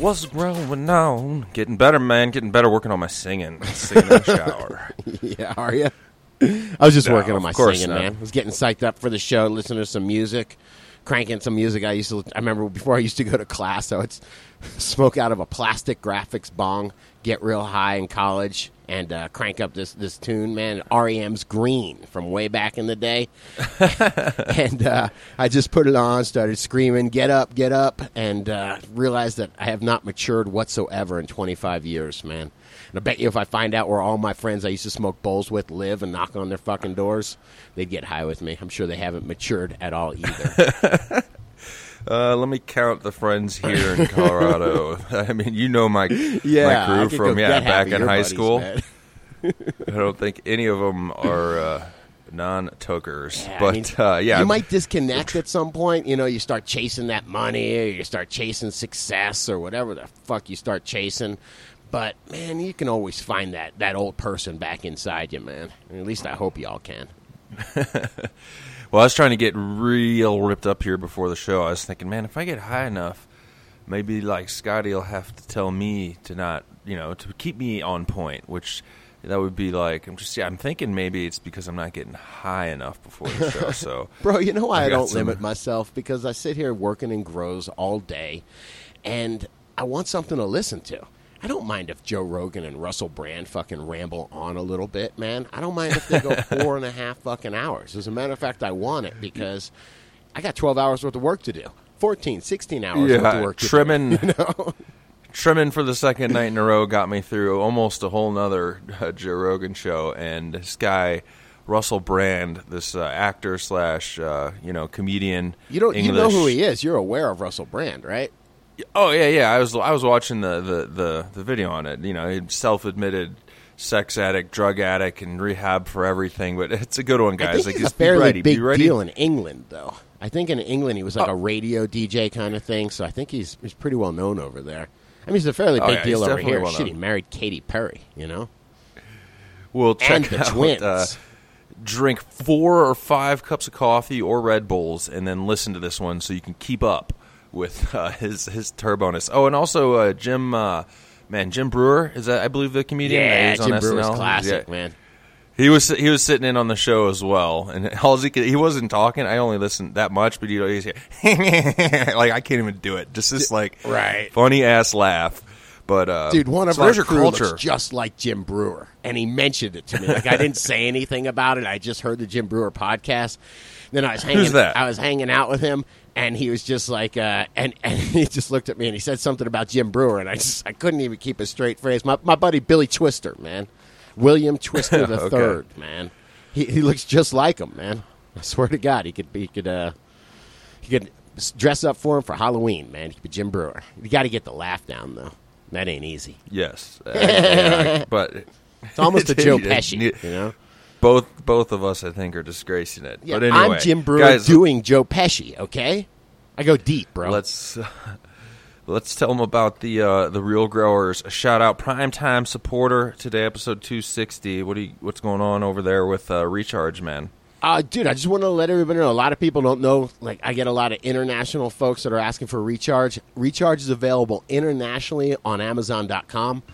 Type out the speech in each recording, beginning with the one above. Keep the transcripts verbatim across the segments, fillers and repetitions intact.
What's growing on? Getting better, man. Getting better working on my singing. Singing in the shower. Yeah, are you? I was just no, working on my singing, not. man. I was getting psyched up for the show, listening to some music, cranking some music. I used to, I remember before I used to go to class, I would smoke out of a plastic graphics bong, get real high in college, and uh, crank up this, this tune, man. R E M's Green from way back in the day. and uh, I just put it on, started screaming, get up, get up, and uh, realized that I have not matured whatsoever in twenty-five years, man. And I bet you if I find out where all my friends I used to smoke bowls with live and knock on their fucking doors, they'd get high with me. I'm sure they haven't matured at all either. Uh, let me count the friends here in Colorado. I mean, you know my, yeah, my crew from yeah back in high buddies, school. I don't think any of them are uh, non-tokers. Yeah, but I mean, uh, yeah, you might disconnect at some point. You know, you start chasing that money, or you start chasing success, or whatever the fuck you start chasing. But man, you can always find that that old person back inside you, man. I mean, at least I hope y'all can. Well, I was trying to get real ripped up here before the show. I was thinking, man, if I get high enough, maybe like Scotty will have to tell me to not, you know, to keep me on point, which that would be like, I'm just, yeah, I'm thinking maybe it's because I'm not getting high enough before the show. So, bro, you know why I, I don't some... limit myself? Because I sit here working in grows all day, and I want something to listen to. I don't mind if Joe Rogan and Russell Brand fucking ramble on a little bit, man. I don't mind if they go four and a half fucking hours. As a matter of fact, I want it because I got twelve hours worth of work to do. fourteen, sixteen hours yeah, worth of work trimming, to do. You know? Trimming for the second night in a row got me through almost a whole nother uh, Joe Rogan show. And this guy, Russell Brand, this uh, actor slash, uh, you know, comedian. You don't, English. You know who he is. You're aware of Russell Brand, right? Oh yeah, yeah. I was I was watching the, the, the, the video on it. You know, self-admitted sex addict, drug addict, and rehab for everything. But it's a good one, guys. I think like, it's a fairly ready, big deal in England, though. I think in England he was like oh. a radio D J kind of thing. So I think he's he's pretty well known over there. I mean, he's a fairly big oh, yeah, deal over here. Well Shit, he married Katy Perry. You know. Well, check and the out, twins. Uh, drink four or five cups of coffee or Red Bulls, and then listen to this one so you can keep up with uh, his his turboness. Oh, and also uh, Jim, uh, man, Jim Breuer is that I believe the comedian. Yeah, he's Jim on Brewer's S N L. Classic, yeah. Man. He was he was sitting in on the show as well, and all he could, he wasn't talking. I only listened that much, but you know, he's like, I can't even do it. Just this like right. funny ass laugh. But uh, dude, one of so our crew looks just like Jim Breuer, and he mentioned it to me. Like I didn't say anything about it. I just heard the Jim Breuer podcast. Then I was hanging, Who's that? I was hanging out with him. And he was just like, uh, and, and he just looked at me and he said something about Jim Breuer. And I just, I couldn't even keep a straight phrase. My my buddy, Billy Twister, man. William Twister the okay. third, man. He he looks just like him, man. I swear to God, he could, he could, uh, he could dress up for him for Halloween, man. He could be Jim Breuer. You got to get the laugh down, though. That ain't easy. Yes. I, yeah, I, but it's almost a Joe Pesci, you know? Both both of us, I think, are disgracing it. Yeah, but anyway, I'm Jim Breuer guys, doing Joe Pesci. Okay, I go deep, bro. Let's uh, let's tell them about the uh, the Real Growers. A shout out, primetime supporter today, episode two sixty. What do you, what's going on over there with uh, Recharge, man? Uh, dude, I just want to let everybody know, a lot of people don't know, like I get a lot of international folks that are asking for Recharge. Recharge is available internationally on Amazon dot com.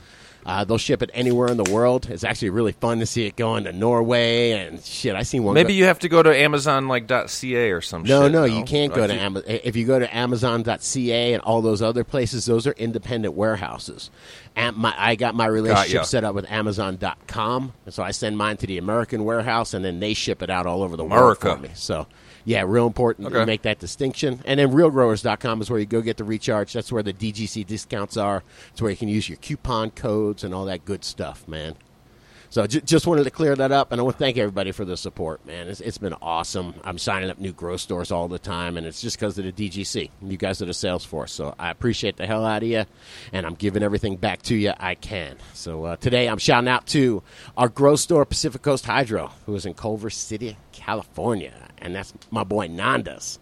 Uh, they'll ship it anywhere in the world. It's actually really fun to see it going to Norway and shit. I seen one. Maybe go- you have to go to Amazon like .ca or some no, shit. No, no, you can't go I to Amazon. If you go to Amazon dot C A and all those other places, those are independent warehouses. And my, I got my relationship got set up with Amazon dot com, and so I send mine to the American warehouse, and then they ship it out all over the America. world for me. So. Yeah, real important okay. to make that distinction. And then real growers dot com is where you go get the recharge. That's where the D G C discounts are. It's where you can use your coupon codes and all that good stuff, man. So j- just wanted to clear that up, and I want to thank everybody for the support, man. It's, it's been awesome. I'm signing up new grow stores all the time, and it's just because of the D G C. You guys are the sales force, so I appreciate the hell out of you, and I'm giving everything back to you I can. So uh, today I'm shouting out to our grow store, Pacific Coast Hydro, who is in Culver City, California. And that's my boy Nanda's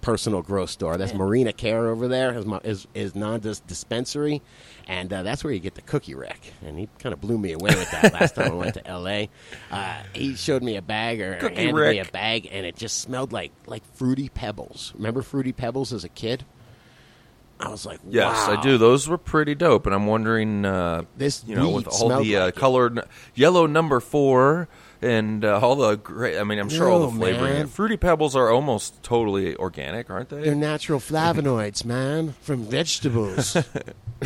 personal grow store. That's Marina Care over there is, my, is, is Nanda's dispensary. And uh, that's where you get the cookie rack. And he kind of blew me away with that last time I went to L A. Uh, he showed me a bag or cookie handed Rick. me a bag, and it just smelled like, like Fruity Pebbles. Remember Fruity Pebbles as a kid? I was like, wow. Yes, I do. Those were pretty dope. And I'm wondering, uh, this you know, with all the uh, like colored it. yellow number four. And uh, all the great, I mean, I'm sure no, all the flavoring. Man. Fruity Pebbles are almost totally organic, aren't they? They're natural flavonoids, man, from vegetables.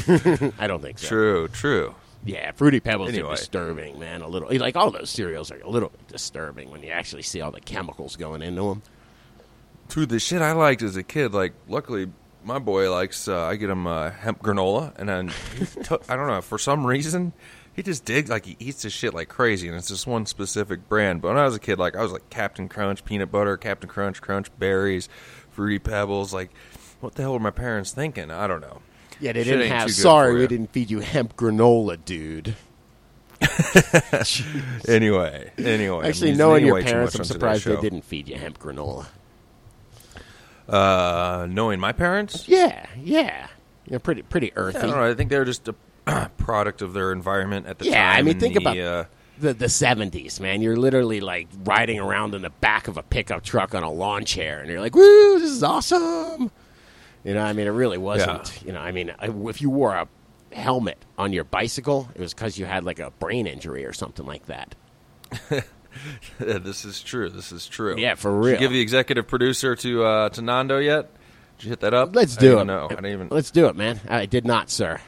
I don't think so. True, true. Yeah, Fruity Pebbles anyway. are disturbing, man, a little. Like, all those cereals are a little bit disturbing when you actually see all the chemicals going into them. Dude, the shit I liked as a kid, like, luckily, my boy likes, uh, I get him uh, hemp granola, and then, t- I don't know, for some reason... He just digs, like, he eats this shit like crazy, and it's just one specific brand. But when I was a kid, like, I was like Captain Crunch, peanut butter, Captain Crunch, Crunch Berries, Fruity Pebbles. Like, what the hell were my parents thinking? I don't know. Yeah, they shit didn't have, sorry, we didn't feed you hemp granola, dude. anyway, anyway. Actually, knowing your parents, I'm surprised they didn't feed you hemp granola. Uh, knowing my parents? Yeah, yeah. They're pretty, pretty earthy. I don't know, I think they're just... A, product of their environment at the yeah, time. Yeah, I mean, think the, about uh, the the seventies, man. You're literally, like, riding around in the back of a pickup truck on a lawn chair, and you're like, woo, this is awesome. You know, I mean, it really wasn't. Yeah. You know, I mean, if you wore a helmet on your bicycle, it was because you had, like, a brain injury or something like that. yeah, this is true. This is true. Yeah, for real. Did you give the executive producer to, uh, to Nando yet? Did you hit that up? Let's do I it. No, I didn't even... Let's do it, man. I did not, sir.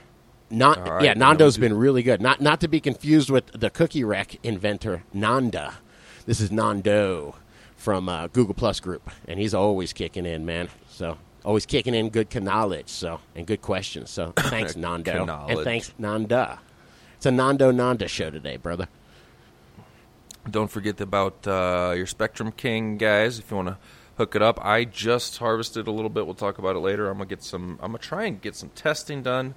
Not, right, yeah, Nando's been really good. Not not to be confused with the cookie rack inventor, Nanda. This is Nando from uh, Google Plus Group, and he's always kicking in, man. So always kicking in good knowledge, so and good questions. So thanks, Nando, knowledge. and thanks, Nanda. It's a Nando Nanda show today, brother. Don't forget about uh, your Spectrum King, guys. If you want to hook it up, I just harvested a little bit. We'll talk about it later. I'm gonna get some. I'm gonna try and get some testing done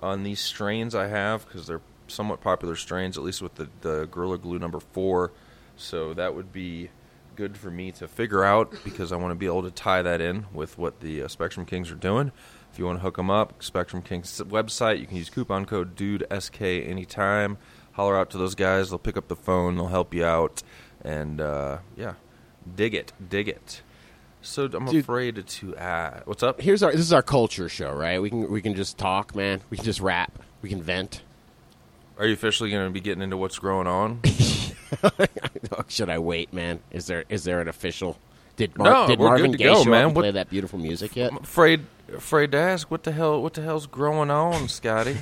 on these strains I have, because they're somewhat popular strains, at least with the, the Gorilla Glue number four. So that would be good for me to figure out, because I want to be able to tie that in with what the uh, Spectrum Kings are doing. If you want to hook them up, Spectrum Kings website, you can use coupon code DUDESK anytime. Holler out to those guys. They'll pick up the phone. They'll help you out. And, uh, yeah, dig it. Dig it. So I'm Dude, afraid to add. What's up? Here's our. This is our culture show, right? We can we can just talk, man. We can just rap. We can vent. Are you officially going to be getting into what's going on? Should I wait, man? Is there is there an official? Did Mar- no, did Marvin Gaye go, show man. up and what, play that beautiful music yet? I'm afraid afraid to ask. What the hell? What the hell's growing on, Scotty?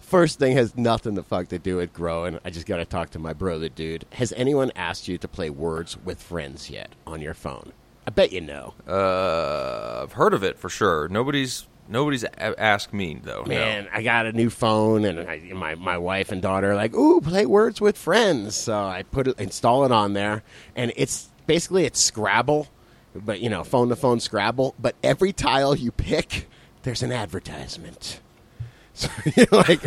First thing has nothing the fuck to do with growing. I just got to talk to my brother, dude. Has anyone asked you to play Words with Friends yet on your phone? I bet you know. Uh, I've heard of it for sure. Nobody's nobody's a- asked me, though. Man, no. I got a new phone, and I, my, my wife and daughter are like, ooh, play Words with Friends. So I put it, install it on there, and it's basically it's Scrabble, but, you know, phone-to-phone Scrabble. But every tile you pick, there's an advertisement. So you're like,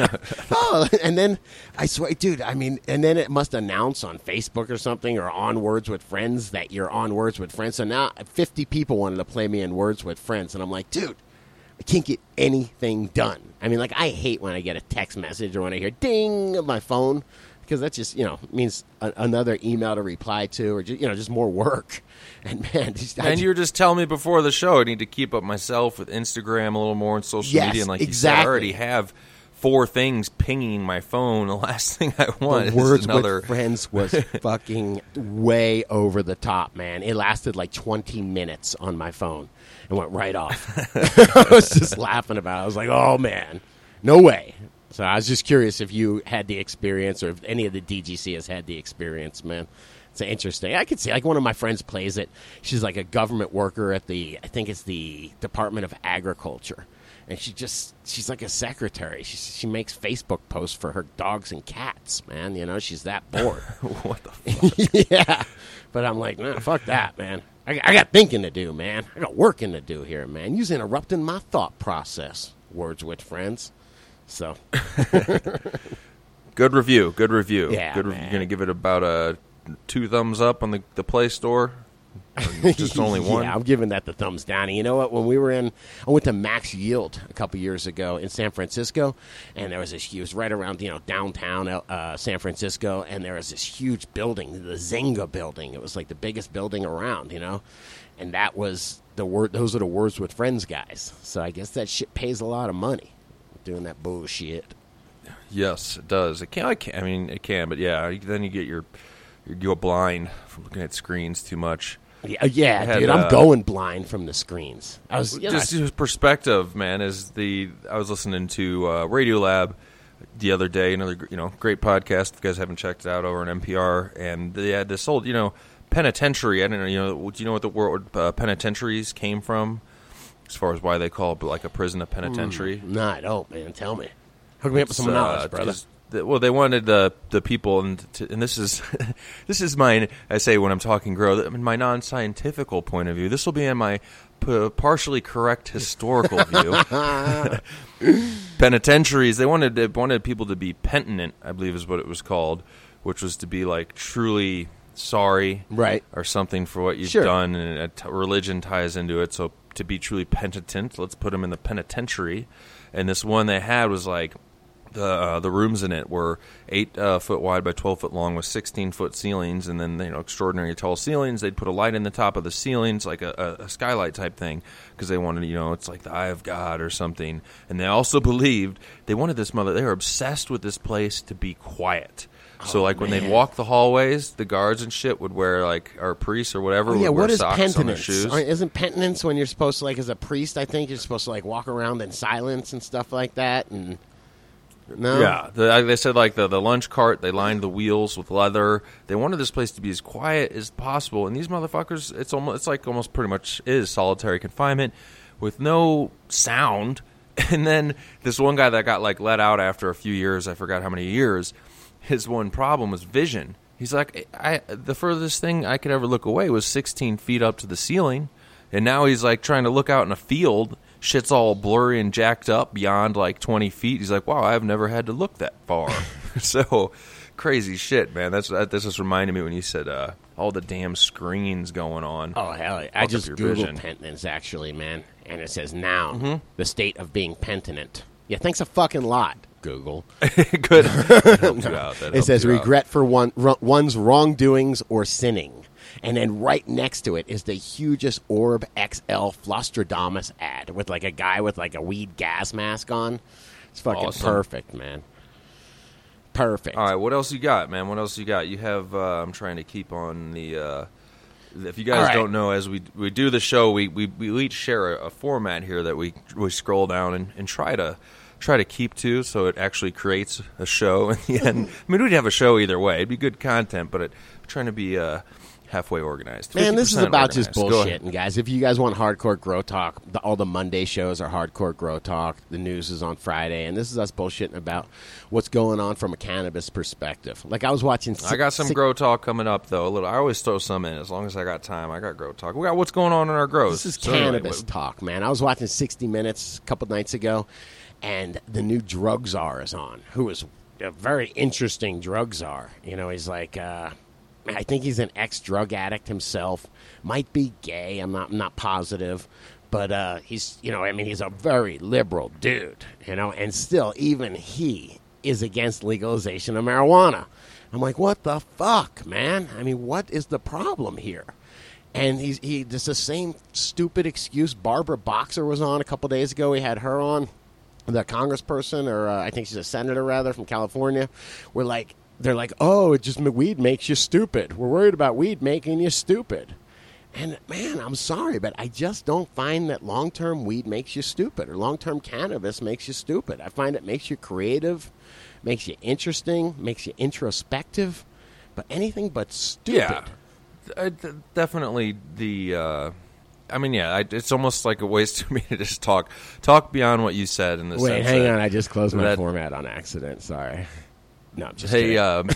oh, and then I swear, dude, I mean, and then it must announce on Facebook or something or on Words with Friends that you're on Words with Friends. So now fifty people wanted to play me in Words with Friends. And I'm like, dude, I can't get anything done. I mean, like, I hate when I get a text message or when I hear ding on my phone, because that just, you know, means a- another email to reply to, or, just, you know, just more work. And, man, just, and you were just telling me before the show I need to keep up myself with Instagram a little more and social yes, media. And like exactly. you said, I already have four things pinging my phone. The last thing I want is Words another... with Friends was fucking way over the top, man. It lasted like twenty minutes on my phone and went right off. I was just laughing about it. I was like, oh, man, no way. So I was just curious if you had the experience or if any of the D G C has had the experience, man. It's interesting. I could see, like, one of my friends plays it. She's, like, a government worker at the, I think it's the Department of Agriculture. And she just, she's like a secretary. She she makes Facebook posts for her dogs and cats, man. You know, she's that bored. What the fuck? Yeah. But I'm like, nah, fuck that, man. I, I got thinking to do, man. I got working to do here, man. You're interrupting my thought process, Words with Friends. So. Good review. Good review. Yeah, good re- You're going to give it about a two thumbs up on the, the Play Store? Just only one. Yeah, I'm giving that the thumbs down. And you know what? When we were in, I went to Max Yield a couple years ago in San Francisco, and there was this huge, right around, you know, downtown uh, San Francisco, and there was this huge building, the Zynga building. It was like the biggest building around, you know, and that was the word. Those are the Words with Friends guys. So I guess that shit pays a lot of money doing that bullshit. Yes, it does. It can. I, can, I mean, it can. But yeah, then you get your you go blind from looking at screens too much. Yeah, yeah had, dude, I'm uh, going blind from the screens. I was you know, just his perspective, man. Is the I was listening to uh, Radiolab the other day, another you know great podcast. If you guys haven't checked it out, over on N P R, and they had this old you know penitentiary. I don't know, you know, do you know what the word uh, penitentiaries came from, as far as why they call it like a prison a penitentiary? Mm, nah, I don't, man. Tell me. Hook me it's, up with some uh, knowledge, brother. Well, they wanted the the people, and to, and this is this is my I say when I'm talking grow my non-scientifical point of view. This will be in my p- partially correct historical view. Penitentiaries. They wanted they wanted people to be penitent, I believe is what it was called, which was to be like truly sorry, right, or something for what you've sure. done. And t- religion ties into it, so to be truly penitent, let's put them in the penitentiary. And this one they had was like. The uh, the rooms in it were eight uh, foot wide by twelve foot long, with sixteen foot ceilings, and then you know extraordinary tall ceilings. They'd put a light in the top of the ceilings, like a, a skylight type thing, because they wanted you know it's like the eye of God or something. And they also believed they wanted this mother. They were obsessed with this place to be quiet. Oh, so like man. When they'd walk the hallways, the guards and shit would wear like our priests or whatever. Oh, yeah, would what wear is socks penitence? On their shoes. Isn't penitence when you're supposed to like as a priest? I think you're supposed to like walk around in silence and stuff like that and. No. Yeah, the, they said like the, the lunch cart, they lined the wheels with leather. They wanted this place to be as quiet as possible. And these motherfuckers, it's almost it's like almost pretty much is solitary confinement with no sound. And then this one guy that got like let out after a few years, I forgot how many years, his one problem was vision. He's like, I, I the furthest thing I could ever look away was sixteen feet up to the ceiling. And now he's like trying to look out in a field. Shit's all blurry and jacked up beyond like twenty feet. He's like, wow, I've never had to look that far. So crazy shit, man. That's that, this is reminding me when you said uh, all the damn screens going on. Oh, hell yeah. I just Googled vision. Penitence, actually, man. And it says now, mm-hmm. the state of being penitent. Yeah, thanks a fucking lot, Google. Good. No. It says regret out. for one, r- one's wrongdoings or sinning. And then right next to it is the hugest Orb X L Flostradamus ad with, like, a guy with, like, a weed gas mask on. It's fucking awesome. Perfect, man. Perfect. All right, what else you got, man? What else you got? You have, uh, I'm trying to keep on the, uh, if you guys right. don't know, as we we do the show, we, we, we each share a, a format here that we we scroll down and, and try to try to keep to so it actually creates a show in the end. I mean, we'd have a show either way. It'd be good content, but it, we're trying to be... Uh, halfway organized. Man, this is about organized. Just bullshitting, guys. If you guys want hardcore grow talk, the, all the Monday shows are hardcore grow talk. The news is on Friday, and this is us bullshitting about what's going on from a cannabis perspective. Like I was watching. Six, I got some six, grow talk coming up though. A little. I always throw some in as long as I got time. I got grow talk. We got what's going on in our grows. This is so cannabis anyway. Talk, man. I was watching sixty minutes a couple nights ago, and the new drug czar is on. Who is a very interesting drug czar? You know, he's like. Uh, I think he's an ex-drug addict himself. Might be gay. I'm not I'm not positive. But uh, he's, you know, I mean, he's a very liberal dude, you know. And still, even he is against legalization of marijuana. I'm like, what the fuck, man? I mean, what is the problem here? And he's he just the same stupid excuse. Barbara Boxer was on a couple days ago. We had her on. the congressperson, or uh, I think she's a senator, rather, from California, were like, they're like, oh, it just weed makes you stupid. We're worried about weed making you stupid. And, man, I'm sorry, but I just don't find that long-term weed makes you stupid or long-term cannabis makes you stupid. I find it makes you creative, makes you interesting, makes you introspective, but anything but stupid. Yeah, I, definitely the uh, – I mean, yeah, I, it's almost like a waste to me to just talk talk beyond what you said in the Wait, sense hang on. I just closed my that, format on accident. Sorry. No, I'm just Hey, um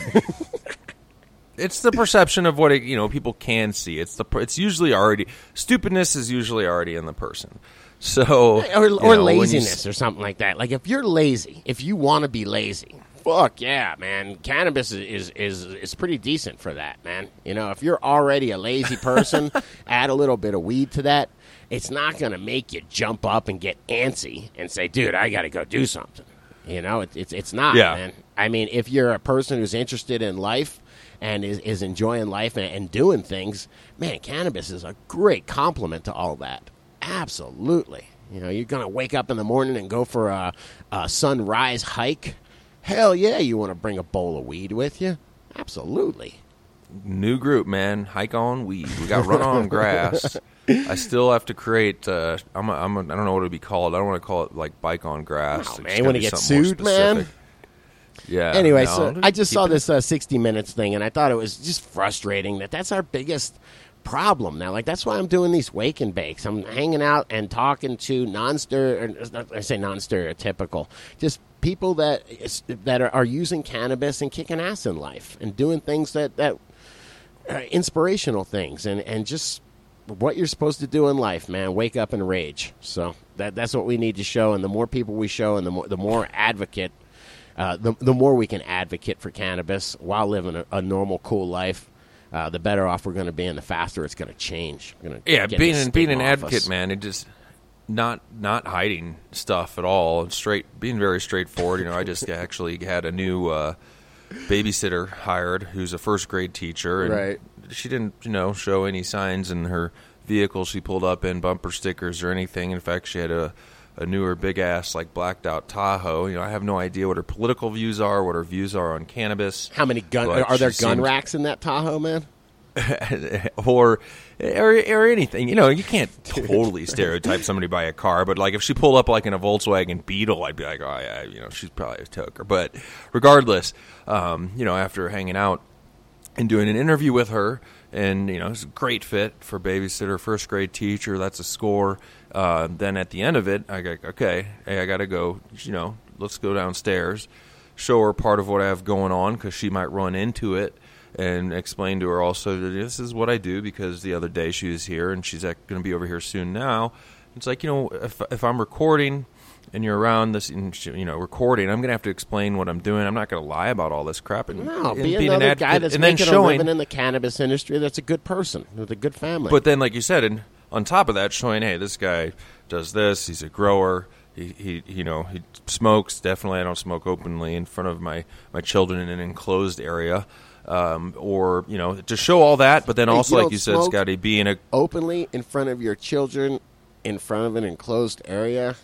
It's the perception of what it, you know people can see. It's the it's usually already stupidness is usually already in the person. So or, or know, laziness you, or something like that. Like if you're lazy, if you want to be lazy, fuck yeah, man. Cannabis is, is is is pretty decent for that, man. You know, if you're already a lazy person, add a little bit of weed to that. It's not going to make you jump up and get antsy and say, "Dude, I got to go do something." You know, it, it's it's not, yeah. man. I mean, if you're a person who's interested in life and is, is enjoying life and, and doing things, man, cannabis is a great complement to all that. Absolutely. You know, you're going to wake up in the morning and go for a, a sunrise hike. Hell yeah, you want to bring a bowl of weed with you. Absolutely. New group, man. Hike on weed. We got run on grass. I still have to create, uh, I'm a, I'm a, I don't know what it would be called. I don't want to call it like bike on grass. No, man, you want to get sued, man? Yeah. Anyway, no, so I just saw it. this uh, sixty minutes thing, and I thought it was just frustrating that that's our biggest problem now. Like, that's why I'm doing these wake and bakes. I'm hanging out and talking to non-stere- I say non-stereotypical, just people that that are, are using cannabis and kicking ass in life and doing things that, that are inspirational things and, and just what you're supposed to do in life, man. Wake up and rage. So that that's what we need to show, and the more people we show and the more, the more advocate Uh, the the more we can advocate for cannabis while living a, a normal, cool life, uh, the better off we're going to be, and the faster it's going to change. We're gonna yeah, being an, being an advocate, us. man, it just not not hiding stuff at all. Straight, being very straightforward. You know, I just actually had a new uh, babysitter hired, who's a first grade teacher, and right. she didn't, you know, show any signs in her vehicle she pulled up in, bumper stickers or anything. In fact, she had a. a newer big-ass, like, blacked-out Tahoe. You know, I have no idea what her political views are, what her views are on cannabis. How many gun... Are there gun seemed, racks in that Tahoe, man? or, or or anything. You know, you can't totally stereotype somebody by a car, but, like, if she pulled up, like, in a Volkswagen Beetle, I'd be like, oh, yeah, you know, she's probably a toker. But regardless, um, you know, after hanging out and doing an interview with her, and, you know, it's a great fit for babysitter, first-grade teacher, that's a score. Uh, then at the end of it, I go, okay, hey, I got to go, you know, let's go downstairs, show her part of what I have going on because she might run into it, and explain to her also that this is what I do because the other day she was here and she's going to be over here soon now. It's like, you know, if if I'm recording and you're around this, you know, recording, I'm going to have to explain what I'm doing. I'm not going to lie about all this crap. And, no, and be being another an advocate, guy that's and making then showing, a living in the cannabis industry that's a good person with a good family. But then, like you said, and on top of that, showing, hey, this guy does this. He's a grower. He, he you know, he smokes. Definitely, I don't smoke openly in front of my, my children in an enclosed area. Um, or, you know, to show all that, but then also, you like you said, Scotty, being a... Openly in front of your children, in front of an enclosed area,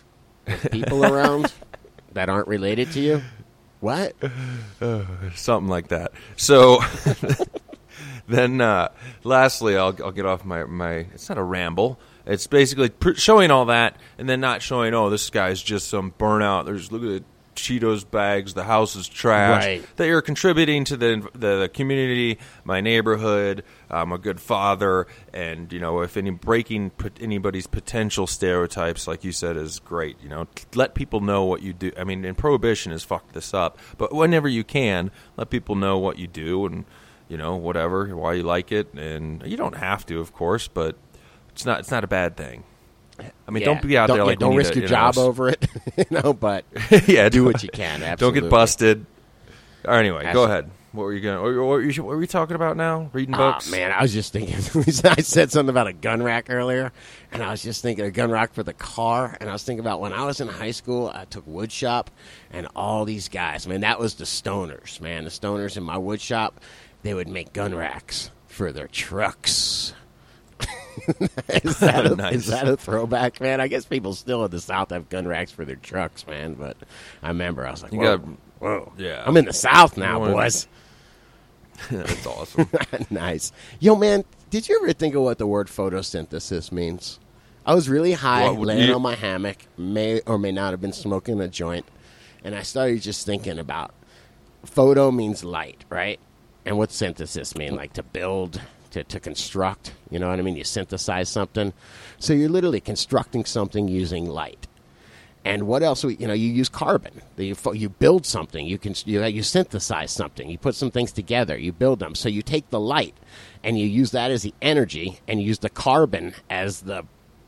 with people around that aren't related to you? What? Uh, something like that. So... Then, uh, lastly, I'll I'll get off my, my it's not a ramble. It's basically pr- showing all that and then not showing, oh, this guy's just some burnout. There's look at the Cheetos bags. The house is trash. Right. That you're contributing to the, the the community, my neighborhood. I'm a good father, and you know, if any breaking put anybody's potential stereotypes, like you said, is great. You know, let people know what you do. I mean, and prohibition has fucked this up, but whenever you can, let people know what you do and. You know, whatever, why you like it, and you don't have to, of course, but it's not—it's not a bad thing. I mean, yeah. don't be out don't, there like yeah, don't risk your job over it, you know. But yeah, do what you can. Absolutely. Don't get busted. All right, anyway, absolutely. Go ahead. What were you going? What, what were we talking about now? Reading books? Oh, man, I was just thinking. I said something about a gun rack earlier, and I was just thinking a gun rack for the car. And I was thinking about when I was in high school, I took wood shop, and all these guys. Man, that was the stoners. Man, the stoners in my wood shop. They would make gun racks for their trucks. Is that a, nice. Is that a throwback, man? I guess people still in the South have gun racks for their trucks, man. But I remember I was like, you whoa, got, whoa. Yeah. I'm in the South now, wanna... boys. That's awesome. Nice. Yo, man, did you ever think of what the word photosynthesis means? I was really high, what, laying you... on my hammock, may or may not have been smoking a joint, and I started just thinking about photo means light, right? And what synthesis mean? Like to build, to, to construct, you know what I mean? You synthesize something. So you're literally constructing something using light. And what else? We, you know, you use carbon. You, you build something. You can you, you synthesize something. You put some things together. You build them. So you take the light and you use that as the energy and you use the carbon as the,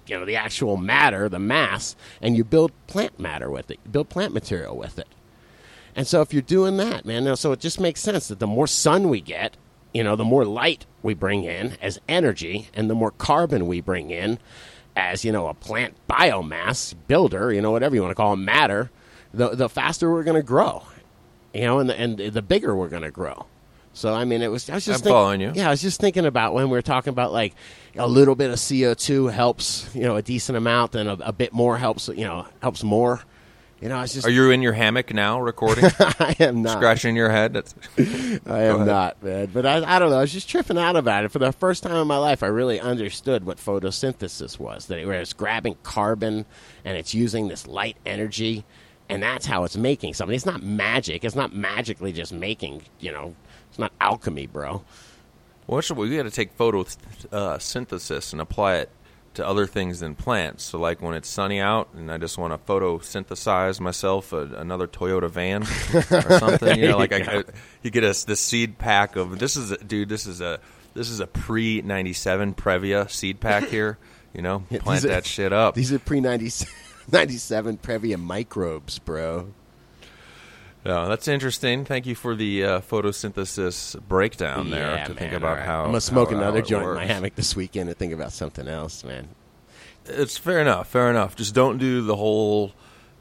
you know, the actual matter, the mass, and you build plant matter with it. You build plant material with it. And so if you're doing that, man, so it just makes sense that the more sun we get, you know, the more light we bring in as energy and the more carbon we bring in as, you know, a plant biomass builder, you know, whatever you want to call it, matter, the the faster we're going to grow, you know, and the, and the bigger we're going to grow. So, I mean, it was, I was just I'm think, following you. Yeah, I was just thinking about when we were talking about, like, a little bit of C O two helps, you know, a decent amount and a, a bit more helps, you know, helps more. You know, I was just. Are you in your hammock now recording? I am not. Scratching your head? That's... I am not, man. But I, I don't know. I was just tripping out about it. For the first time in my life, I really understood what photosynthesis was. That it was grabbing carbon and it's using this light energy. And that's how it's making something. It's not magic. It's not magically just making, you know, it's not alchemy, bro. Well, actually, we got to take photosynthesis uh, and apply it to other things than plants. So like when it's sunny out and I just want to photosynthesize myself a, another Toyota van or something, you know, like I, I, you get us this seed pack of this is a, dude this is a this is a pre ninety-seven Previa seed pack here, you know, plant yeah, that are, shit up. These are pre ninety-seven Previa microbes, bro. No, that's interesting. Thank you for the uh, photosynthesis breakdown there yeah, to man, think about right. how I'm going to smoke how, another how joint works. In my hammock this weekend and think about something else, man. It's fair enough, fair enough. Just don't do the whole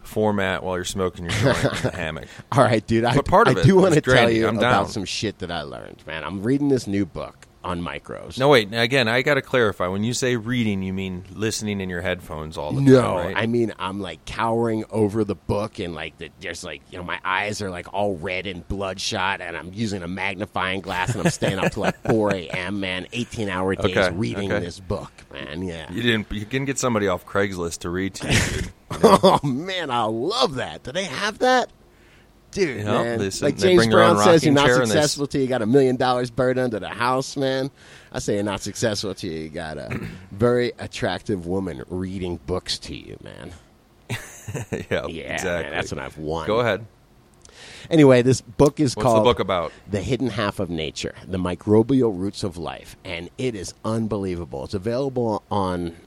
format while you're smoking your joint in the hammock. All right, dude. I, but part of I it do want to tell you I'm about down. Some shit that I learned, man. I'm reading this new book on microbes. No, wait. Again, I got to clarify. When you say reading, you mean listening in your headphones all the no, time, right? No, I mean I'm like cowering over the book and like the, there's like, you know, my eyes are like all red and bloodshot and I'm using a magnifying glass and I'm staying up till like four a.m., man, eighteen-hour days okay, reading okay. this book, man, yeah. You didn't. You can get somebody off Craigslist to read to you. Dude, you know? Oh, man, I love that. Do they have that? Dude, you know, man. They, like they James Brown says, you're not successful till you got a million dollars buried under the house, man. I say you're not successful till you got a very attractive woman reading books to you, man. yeah, yeah, exactly. Man, that's what I've won. Go ahead. Anyway, this book is What's called the, book about? The Hidden Half of Nature, The Microbial Roots of Life, and it is unbelievable. It's available on...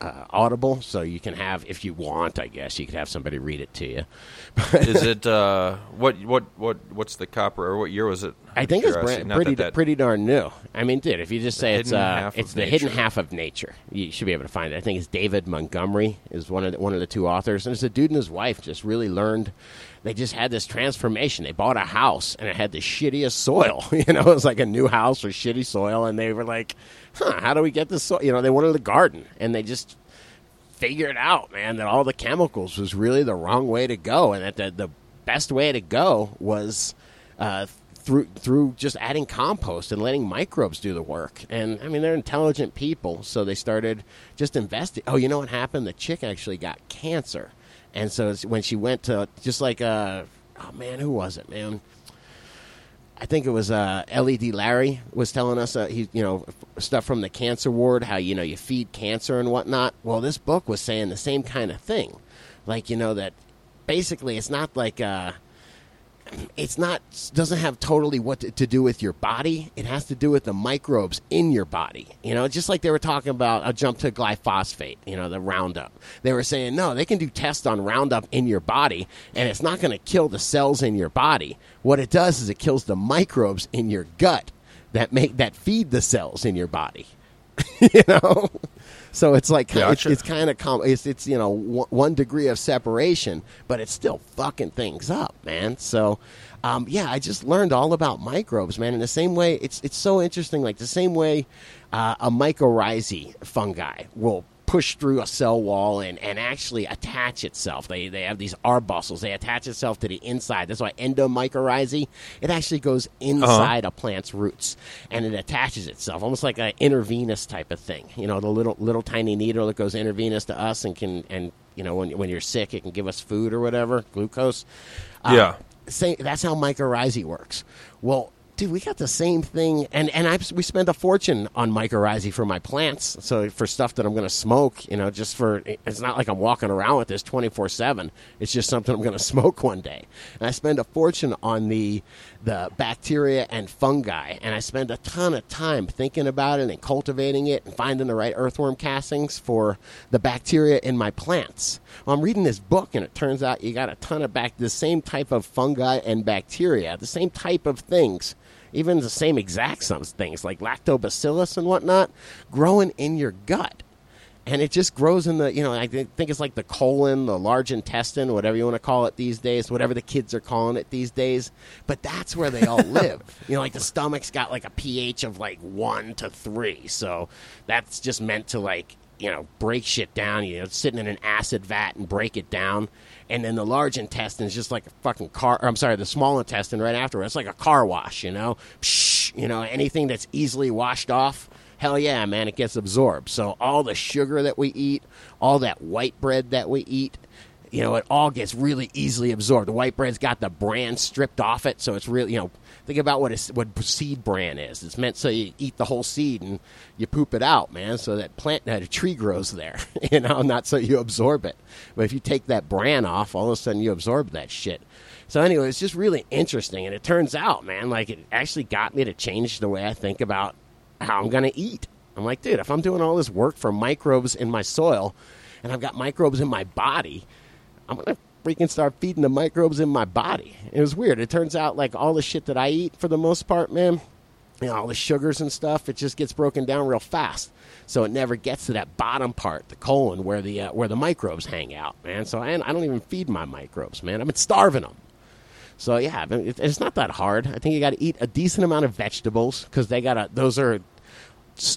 Uh, Audible, so you can have, if you want, I guess you could have somebody read it to you. Is it uh, what what what what's the copper or what year was it? I think it's brand, pretty that that pretty darn new. I mean, dude, if you just say it's uh, it's the nature. Hidden Half of Nature, you should be able to find it. I think it's David Montgomery is one of the, one of the two authors, and it's a dude and his wife just really learned. They just had this transformation. They bought a house, and it had the shittiest soil. You know, it was like a new house with shitty soil, and they were like, huh, how do we get this soil? You know, they wanted a garden, and they just figured out, man, that all the chemicals was really the wrong way to go, and that the, the best way to go was uh, through through just adding compost and letting microbes do the work. And, I mean, they're intelligent people, so they started just investing. Oh, you know what happened? The chick actually got cancer. And so when she went to, just like, uh, oh, man, who was it, man? I think it was uh, L E D Larry was telling us, uh, he, you know, stuff from the cancer ward, how, you know, you feed cancer and whatnot. Well, this book was saying the same kind of thing. Like, you know, that basically it's not like, uh, it's not, doesn't have totally what to, to do with your body. It has to do with the microbes in your body. You know, just like they were talking about a jump to glyphosate, you know, the Roundup. They were saying, no, they can do tests on Roundup in your body, and it's not going to kill the cells in your body. What it does is it kills the microbes in your gut that make that feed the cells in your body. You know? So it's like, gotcha. it's, it's kind of, com- it's, it's, you know, w- one degree of separation, but it's still fucking things up, man. So, um, yeah, I just learned all about microbes, man. In the same way, it's it's so interesting, like the same way uh, a mycorrhizae fungi will push through a cell wall and, and actually attach itself. They they have these arbustles. They attach itself to the inside. That's why endomycorrhizae, it actually goes inside uh-huh. a plant's roots, and it attaches itself, almost like an intravenous type of thing. You know, the little little tiny needle that goes intravenous to us and can, and you know, when when you're sick, it can give us food or whatever, glucose. Uh, yeah. Same, that's how mycorrhizae works. Well, dude, we got the same thing, and and I we spend a fortune on mycorrhizae for my plants. So for stuff that I'm going to smoke, you know, just for it's not like I'm walking around with this twenty-four seven. It's just something I'm going to smoke one day, and I spend a fortune on the the bacteria and fungi, and I spend a ton of time thinking about it and cultivating it and finding the right earthworm castings for the bacteria in my plants. Well, I'm reading this book, and it turns out you got a ton of back the same type of fungi and bacteria, the same type of things. Even the same exact some things like lactobacillus and whatnot growing in your gut. And it just grows in the, you know, I think it's like the colon, the large intestine, whatever you want to call it these days, whatever the kids are calling it these days. But that's where they all live. You know, like the stomach's got like a pH of like one to three. So that's just meant to like, you know, break shit down, you know, sitting in an acid vat and break it down. And then the large intestine is just like a fucking car, or I'm sorry, the small intestine right afterwards. It's like a car wash, you know, psh, you know, anything that's easily washed off. Hell yeah, man, it gets absorbed. So all the sugar that we eat, all that white bread that we eat, you know, it all gets really easily absorbed. The white bread's got the bran stripped off it, so it's really, you know, think about what a, what seed bran is. It's meant so you eat the whole seed and you poop it out, man, so that plant, that a tree grows there, you know, not so you absorb it. But if you take that bran off, all of a sudden you absorb that shit. So anyway, it's just really interesting, and it turns out, man, like it actually got me to change the way I think about how I'm going to eat. I'm like, dude, if I'm doing all this work for microbes in my soil and I've got microbes in my body, I'm going to freaking start feeding the microbes in my body. It was weird. It turns out, like, all the shit that I eat, for the most part, man, you know, all the sugars and stuff, it just gets broken down real fast. So it never gets to that bottom part, the colon, where the uh, where the microbes hang out, man. So I, I don't even feed my microbes, man. I've been starving them. So, yeah, it's not that hard. I think you got to eat a decent amount of vegetables because they got those are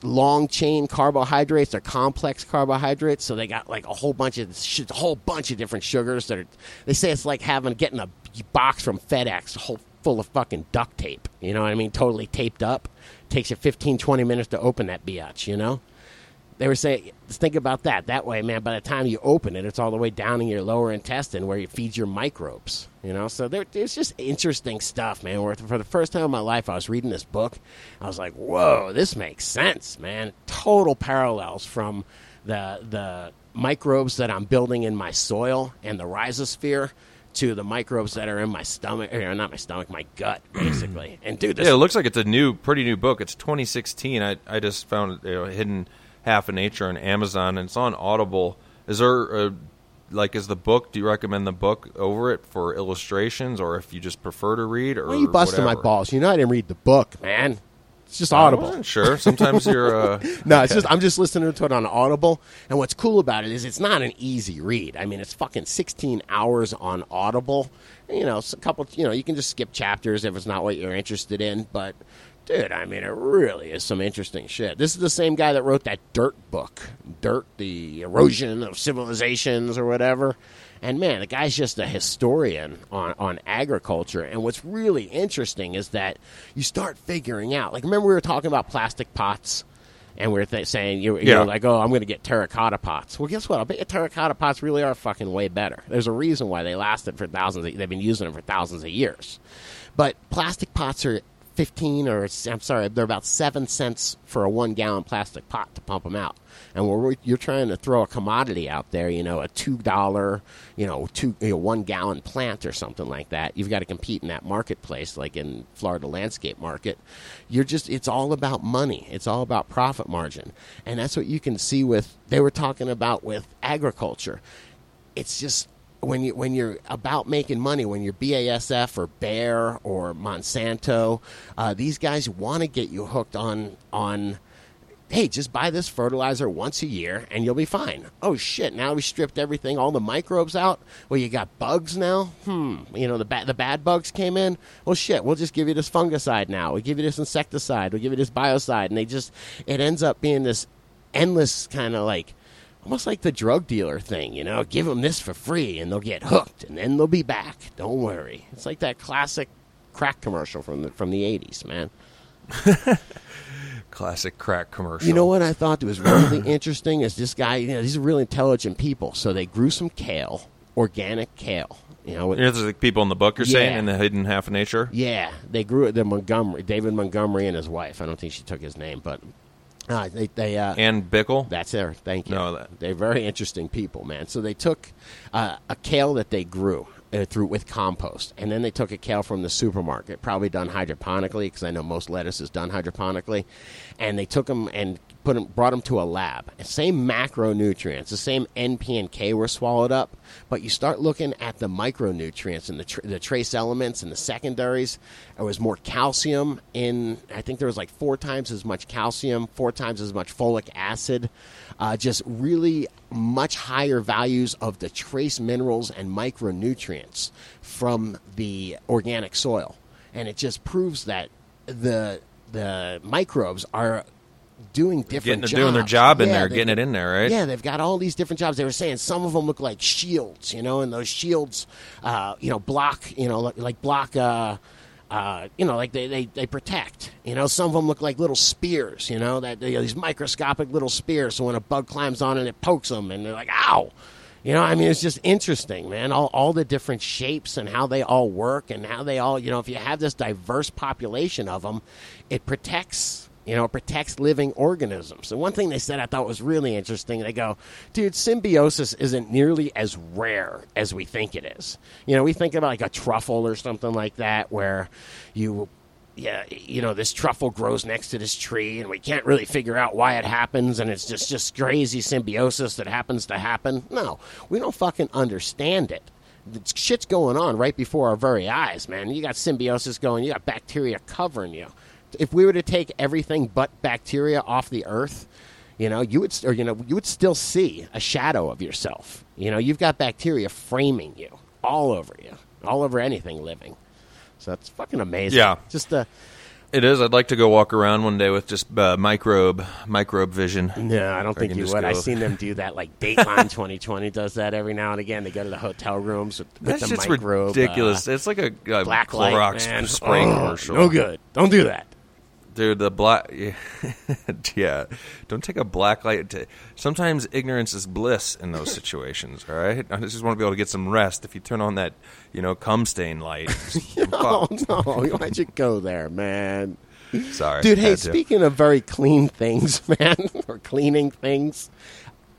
long-chain carbohydrates. They're complex carbohydrates, so they got like a whole bunch of sh- a whole bunch of different sugars that are. They say it's like having getting a box from FedEx whole, full of fucking duct tape. You know what I mean? Totally taped up. Takes you fifteen, twenty minutes to open that biatch. You know. They were saying, think about that. That way, man, by the time you open it, it's all the way down in your lower intestine where you feed your microbes, you know? So there, there's just interesting stuff, man. Where for the first time in my life, I was reading this book. I was like, whoa, this makes sense, man. Total parallels from the the microbes that I'm building in my soil and the rhizosphere to the microbes that are in my stomach, or not my stomach, my gut, basically. And, dude, this... Yeah, it looks like it's a new, pretty new book. It's twenty sixteen. I, I just found you know, hidden... Half of Nature on Amazon, and it's on Audible. Is there a, like is the book? Do you recommend the book over it for illustrations, or if you just prefer to read? Or well, you busted my balls. You know I didn't read the book, man. It's just Audible. I wasn't sure. Sometimes you're. Uh, no, okay. It's just I'm just listening to it on Audible, and what's cool about it is it's not an easy read. I mean, it's fucking sixteen hours on Audible. And, you know, a couple. You know, you can just skip chapters if it's not what you're interested in, but. Dude, I mean, it really is some interesting shit. This is the same guy that wrote that Dirt book, Dirt, the Erosion of Civilizations or whatever. And, man, the guy's just a historian on, on agriculture. And what's really interesting is that you start figuring out. Like, remember we were talking about plastic pots? And we're th- saying, you're, you're yeah. like, oh, I'm going to get terracotta pots. Well, guess what? I bet you terracotta pots really are fucking way better. There's a reason why they lasted for thousands. Of, they've been using them for thousands of years. But plastic pots are... Fifteen or I'm sorry, they're about seven cents for a one-gallon plastic pot to pump them out. And we're, you're trying to throw a commodity out there, you know, a two-dollar, you know, two you know, one-gallon plant or something like that. You've got to compete in that marketplace, like in Florida landscape market. You're just, it's all about money. It's all about profit margin, and that's what you can see with. They were talking about with agriculture. It's just. When you when you're about making money, when you're B A S F or Bayer or Monsanto, uh, these guys want to get you hooked on on hey, just buy this fertilizer once a year and you'll be fine. Oh, shit, now we stripped everything, all the microbes out? Well, you got bugs now? Hmm, you know, the, ba- the bad bugs came in? Well, shit, we'll just give you this fungicide now. We'll give you this insecticide. We'll give you this biocide. And they just, it ends up being this endless kind of like, almost like the drug dealer thing, you know? Give them this for free and they'll get hooked and then they'll be back. Don't worry. It's like that classic crack commercial from the, from the eighties, man. Classic crack commercial. You know what I thought that was really interesting is this guy, you know, these are really intelligent people. So they grew some kale, organic kale. You know, with, you know the people in the book are yeah. saying in The Hidden Half of Nature? Yeah. They grew it, the Montgomery, David Montgomery and his wife. I don't think she took his name, but... Uh, they, they, uh, Ann Bickle? That's her. Thank you. No, that. They're very interesting people, man. So they took uh, a kale that they grew uh, through with compost, and then they took a kale from the supermarket, probably done hydroponically, because I know most lettuce is done hydroponically, and they took them and put them, brought them to a lab. The same macronutrients, the same N, P, and K were swallowed up, but you start looking at the micronutrients and the, tr- the trace elements and the secondaries. There was more calcium in, I think there was like four times as much calcium, four times as much folic acid, uh, just really much higher values of the trace minerals and micronutrients from the organic soil. And it just proves that the the microbes are doing different jobs. Doing their job in yeah, there, they, getting it in there, right? Yeah, they've got all these different jobs. They were saying some of them look like shields, you know, and those shields, uh, you know, block, you know, like, like block, uh, uh, you know, like they, they, they protect. You know, some of them look like little spears, you know, that you know, these microscopic little spears. So when a bug climbs on and it pokes them and they're like, ow. You know, I mean, it's just interesting, man, all all the different shapes and how they all work and how they all, you know, if you have this diverse population of them, it protects You know, it protects living organisms. And one thing they said I thought was really interesting, they go, dude, symbiosis isn't nearly as rare as we think it is. You know, we think about like a truffle or something like that where you, yeah, you know, this truffle grows next to this tree and we can't really figure out why it happens and it's just, just crazy symbiosis that happens to happen. No, we don't fucking understand it. The shit's going on right before our very eyes, man. You got symbiosis going, you got bacteria covering you. If we were to take everything but bacteria off the earth, you know, you would, or, you know, you would still see a shadow of yourself. You know, you've got bacteria framing you all over you, all over anything living. So that's fucking amazing. Yeah, just a. It is. I'd like to go walk around one day with just uh, microbe microbe vision. No, I don't think I you would. Go. I've seen them do that. Like Dateline twenty twenty does that every now and again. They go to the hotel rooms with, with the microbe. That's ridiculous. Uh, it's like a, a black light, Clorox man. spray oh, commercial. No good. Don't do that. Dude, the black, yeah. yeah, don't take a black light. To, sometimes ignorance is bliss in those situations, all right? I just want to be able to get some rest. If you turn on that, you know, cum stain light. Oh, no, no, why'd you go there, man? Sorry. Dude, hey, speaking to. of very clean things, man, or cleaning things,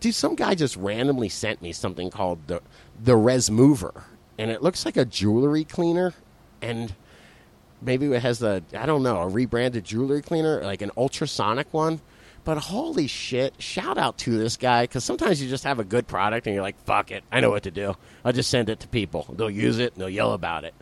dude, some guy just randomly sent me something called the, the ResMover, and it looks like a jewelry cleaner, and... Maybe it has the, I don't know, a rebranded jewelry cleaner, like an ultrasonic one. But holy shit, shout out to this guy, because sometimes you just have a good product and you're like, fuck it, I know what to do. I'll just send it to people. They'll use it and they'll yell about it.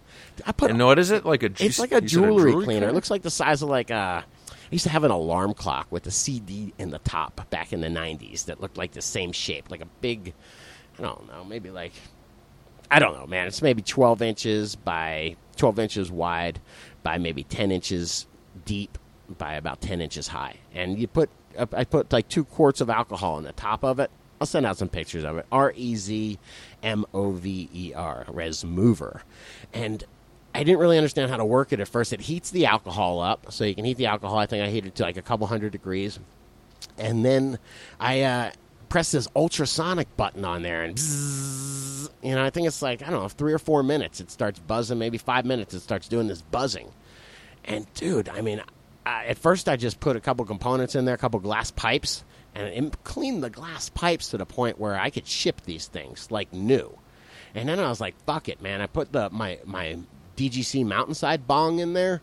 I put, and what is it? Like a ju- It's like a jewelry, a jewelry cleaner. It looks like the size of like a, I used to have an alarm clock with a C D in the top back in the nineties that looked like the same shape, like a big, I don't know, maybe like, I don't know, man. It's maybe twelve inches by twelve inches wide, by maybe ten inches deep, by about ten inches high. And you put, I put like two quarts of alcohol in the top of it. I'll send out some pictures of it. R E Z M O V E R, ResMover. And I didn't really understand how to work it at first. It heats the alcohol up, so you can heat the alcohol. I think I heated it to like a couple hundred degrees. And then I uh, pressed this ultrasonic button on there and bzzz. You know, I think it's like, I don't know, three or four minutes it starts buzzing. Maybe five minutes it starts doing this buzzing. And, dude, I mean, I, at first I just put a couple components in there, a couple glass pipes, and it cleaned the glass pipes to the point where I could ship these things like new. And then I was like, fuck it, man. I put the my, my D G C Mountainside bong in there,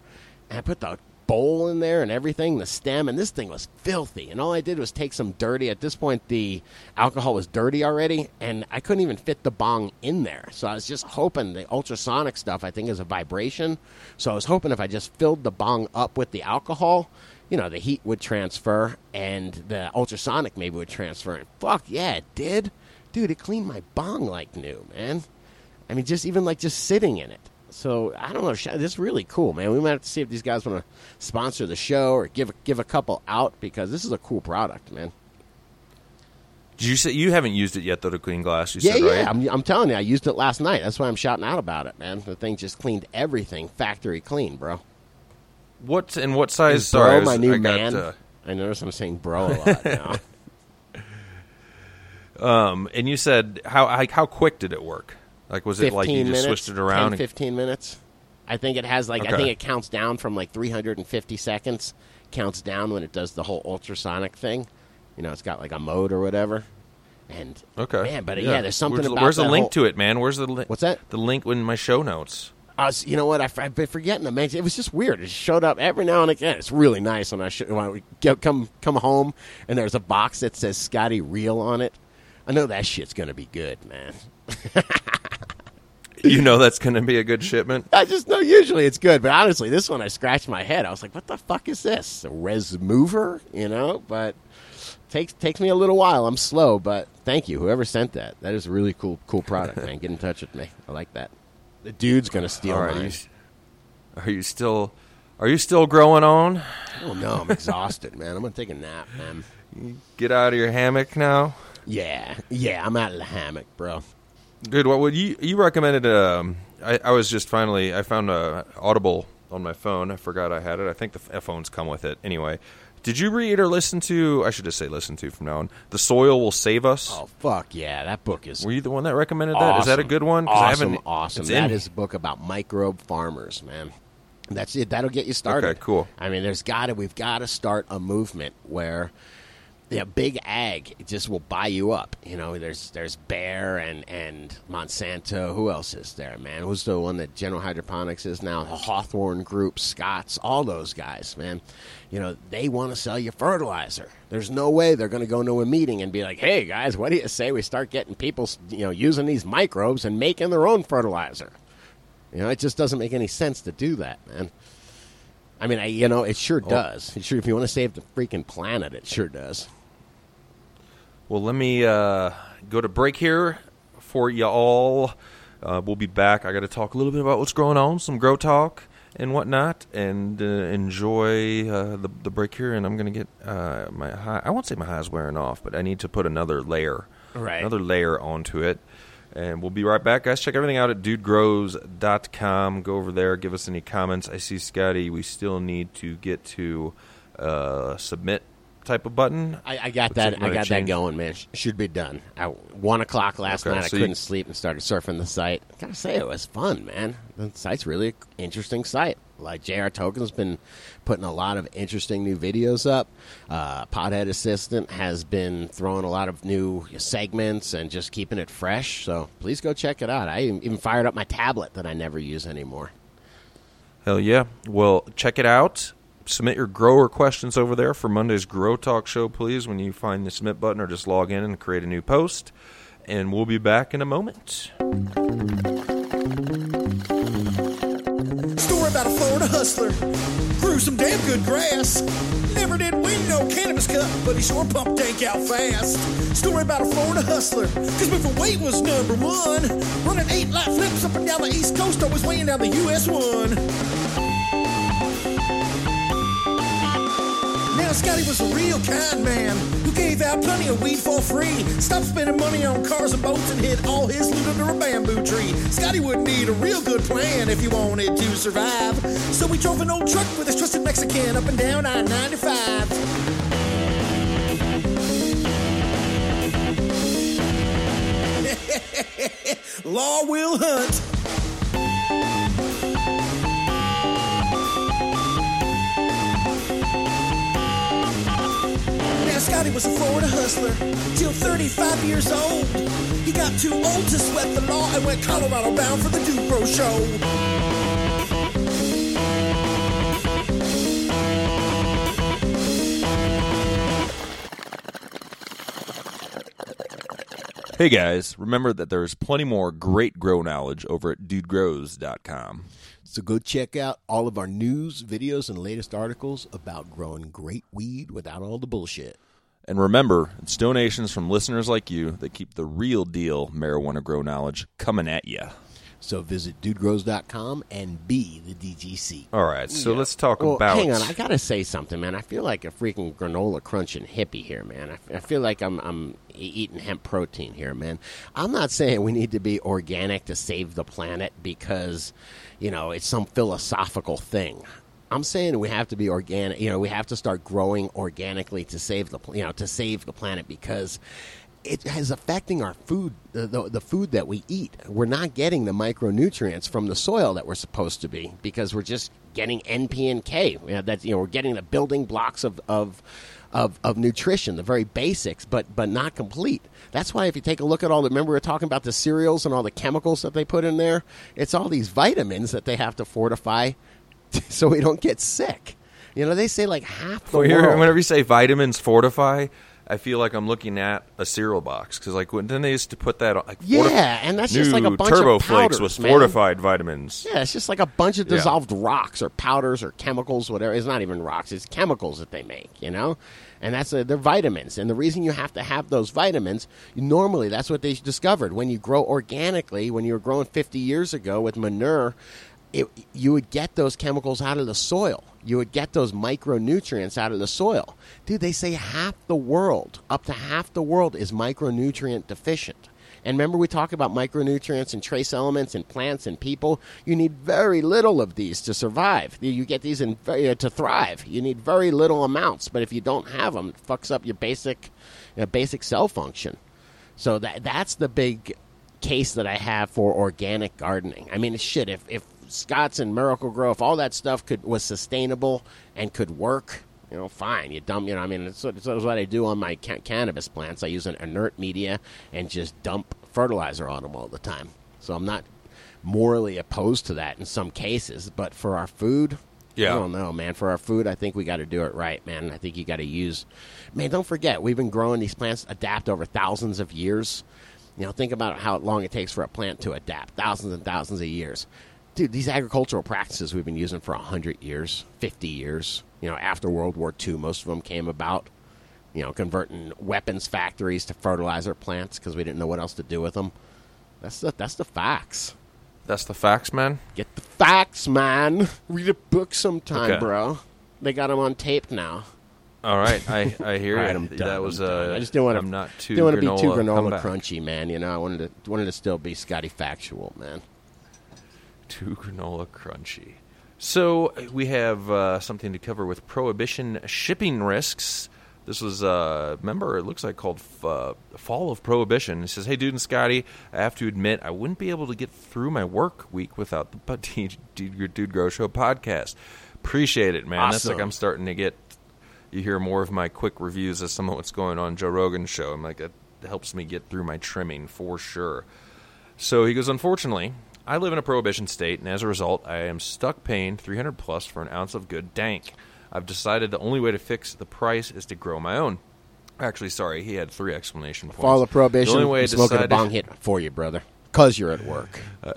and I put the bowl in there and everything, the stem, and this thing was filthy. And all I did was take some dirty, at this point the alcohol was dirty already, and I couldn't even fit the bong in there. So I was just hoping the ultrasonic stuff, I think, is a vibration. So I was hoping if I just filled the bong up with the alcohol, you know, the heat would transfer and the ultrasonic maybe would transfer. And fuck, yeah, it did. Dude, it cleaned my bong like new, man. I mean, just even like just sitting in it. So, I don't know. This is really cool, man. We might have to see if these guys want to sponsor the show or give give a couple out, because this is a cool product, man. Did you say you haven't used it yet, though, to clean glass? You yeah, said, yeah. Right? I'm, I'm telling you, I used it last night. That's why I'm shouting out about it, man. The thing just cleaned everything factory clean, bro. What and what size? Is bro, sorry, I was, my new I man. Got, uh... I notice I'm saying bro a lot now. Um, and you said how like, how quick did it work? Like, was it like you just minutes, switched it around? ten, fifteen minutes. I think it has, like, okay. I think it counts down from, like, three hundred fifty seconds. Counts down when it does the whole ultrasonic thing. You know, it's got, like, a mode or whatever. And, okay. man, but, yeah, yeah there's something where's, about Where's the link whole... to it, man? Where's the link? What's that? The link in my show notes. I was, you know what? I, I've been forgetting to mention. It was just weird. It showed up every now and again. It's really nice when I, sh- when I get, come, come home and there's a box that says Scotty Real on it. I know that shit's going to be good, man. You know that's going to be a good shipment? I just know usually it's good, but honestly, this one I scratched my head. I was like, what the fuck is this? A ResMover, you know? But it takes, takes me a little while. I'm slow, but thank you, whoever sent that. That is a really cool cool product, man. Get in touch with me. I like that. The dude's going to steal right. mine. Are you still are you still growing on? Oh, no, I'm exhausted, man. I'm going to take a nap, man. You get out of your hammock now? Yeah. Yeah, I'm out of the hammock, bro. Dude, what would you you recommended? Um, I, I was just finally I found a Audible on my phone. I forgot I had it. I think the f- phones come with it anyway. Did you read or listen to? I should just say listen to from now on. The Soil Will Save Us. Oh fuck yeah, that book is. Were you the one that recommended awesome. that? Is that a good one? Awesome, I haven't, awesome. That in. is a book about microbe farmers, man. That's it. That'll get you started. Okay, cool. I mean, there's got to we've got to start a movement where. Yeah, big ag just will buy you up. You know, there's there's Bayer and, and Monsanto. Who else is there, man? Who's the one that General Hydroponics is now? The Hawthorne Group, Scotts, all those guys, man. You know, they want to sell you fertilizer. There's no way they're going to go to a meeting and be like, hey, guys, what do you say we start getting people, you know, using these microbes and making their own fertilizer? You know, it just doesn't make any sense to do that, man. I mean, I, you know, it sure oh. does. It sure, if you want to save the freaking planet, it sure does. Well, let me uh, go to break here for y'all. Uh, we'll be back. I got to talk a little bit about what's going on, some grow talk and whatnot, and uh, enjoy uh, the the break here. And I'm going to get uh, my high. I won't say my high is wearing off, but I need to put another layer, right. another layer onto it. And we'll be right back, guys. Check everything out at dude grows dot com. Go over there. Give us any comments. I see, Scotty, we still need to get to uh, submit. Type of button. I, I got that. I got that going, man. Should be done. I, one o'clock last okay, night, so I couldn't you... sleep and started surfing the site. I gotta say, it was fun, man. The site's really an interesting site. Like J R Token's been putting a lot of interesting new videos up. Uh, Pothead Assistant has been throwing a lot of new segments and just keeping it fresh. So please go check it out. I even fired up my tablet that I never use anymore. Hell yeah! Well, check it out. Submit your grower questions over there for Monday's Grow Talk Show, please, when you find the submit button, or just log in and create a new post. And we'll be back in a moment. Story about a Florida hustler. Grew some damn good grass. Never did win no cannabis cup, but he sure pumped dank out fast. Story about a Florida hustler. His move for weight was number one. Running eight light flips up and down the East Coast, always weighing down the U S one. Now, Scotty was a real kind man who gave out plenty of weed for free. Stopped spending money on cars and boats and hid all his loot under a bamboo tree. Scotty would need a real good plan if he wanted to survive. So he drove an old truck with his trusted Mexican up and down I ninety-five. Law will hunt. Scotty was a Florida hustler till thirty-five years old. He got too old to sweat the law and went Colorado bound for the Dude Grow Show. Hey guys, remember that there's plenty more great grow knowledge over at dude grows dot com. So go check out all of our news, videos, and latest articles about growing great weed without all the bullshit. And remember, it's donations from listeners like you that keep the real deal marijuana grow knowledge coming at you. So visit dude grows dot com and be the D G C. All right, so yeah. let's talk well, about... hang on, I got to say something, man. I feel like a freaking granola crunching hippie here, man. I, I feel like I'm I'm eating hemp protein here, man. I'm not saying we need to be organic to save the planet because, you know, it's some philosophical thing. I'm saying we have to be organic. You know, we have to start growing organically to save the, you know, to save the planet because... it is affecting our food, the, the, the food that we eat. We're not getting the micronutrients from the soil that we're supposed to be because we're just getting N, P, and K. You know, that's, you know, we're getting the building blocks of, of of of nutrition, the very basics, but but not complete. That's why if you take a look at all the, remember we were talking about the cereals and all the chemicals that they put in there? It's all these vitamins that they have to fortify so we don't get sick. You know, they say like half the well, world. Whenever you say vitamins fortify, I feel like I'm looking at a cereal box because, like, then they used to put that on. Like, yeah, fortif- and that's just like a bunch Turbo of powders, Flakes with man. fortified vitamins. Yeah, it's just like a bunch of dissolved yeah. rocks or powders or chemicals, whatever. It's not even rocks; it's chemicals that they make, you know. And that's uh, they're vitamins. And the reason you have to have those vitamins, normally, that's what they discovered when you grow organically. When you were growing fifty years ago with manure, it, you would get those chemicals out of the soil. You would get those micronutrients out of the soil. Dude, they say half the world, up to half the world, is micronutrient deficient. And remember we talk about micronutrients and trace elements in plants and people. You need very little of these to survive. You get these in, uh, to thrive. You need very little amounts. But if you don't have them, it fucks up your basic, you know, basic cell function. So that that's the big case that I have for organic gardening. I mean, shit, if... if Scott's and Miracle Grow, if all that stuff could was sustainable and could work, you know, fine. You dump, you know, I mean, that's what I do on my ca- cannabis plants. I use an inert media and just dump fertilizer on them all the time. So I'm not morally opposed to that in some cases, but for our food, yeah. I don't know, man. For our food, I think we got to do it right, man. I think you got to use, man, don't forget, we've been growing these plants, adapt over thousands of years. You know, think about how long it takes for a plant to adapt, thousands and thousands of years. Dude, these agricultural practices we've been using for one hundred years, fifty years. You know, after World War Two, most of them came about, you know, converting weapons factories to fertilizer plants because we didn't know what else to do with them. That's the, that's the facts. That's the facts, man? Get the facts, man. Read a book sometime, okay. bro. They got them on tape now. All right, I, I hear right, you. That was uh, I just didn't want to. I'm not too didn't want to be too granola crunchy, man. You know, I wanted to wanted to still be Scotty factual, man. To granola crunchy. So we have uh, something to cover with prohibition shipping risks. This was a uh, member, it looks like, called F- uh, Fall of Prohibition. He says, hey, Dude and Scotty, I have to admit I wouldn't be able to get through my work week without the Dude, Dude, Dude Grow Show podcast. Appreciate it, man. Awesome. That's like I'm starting to get, you hear more of my quick reviews of some of what's going on Joe Rogan's show. I'm like, that helps me get through my trimming for sure. So he goes, unfortunately, I live in a prohibition state, and as a result, I am stuck paying three hundred plus for an ounce of good dank. I've decided the only way to fix the price is to grow my own. Actually, sorry, he had three explanation points. Fall of prohibition, the only way I'm smoking a bong hit for you, brother, because you're at work. Uh,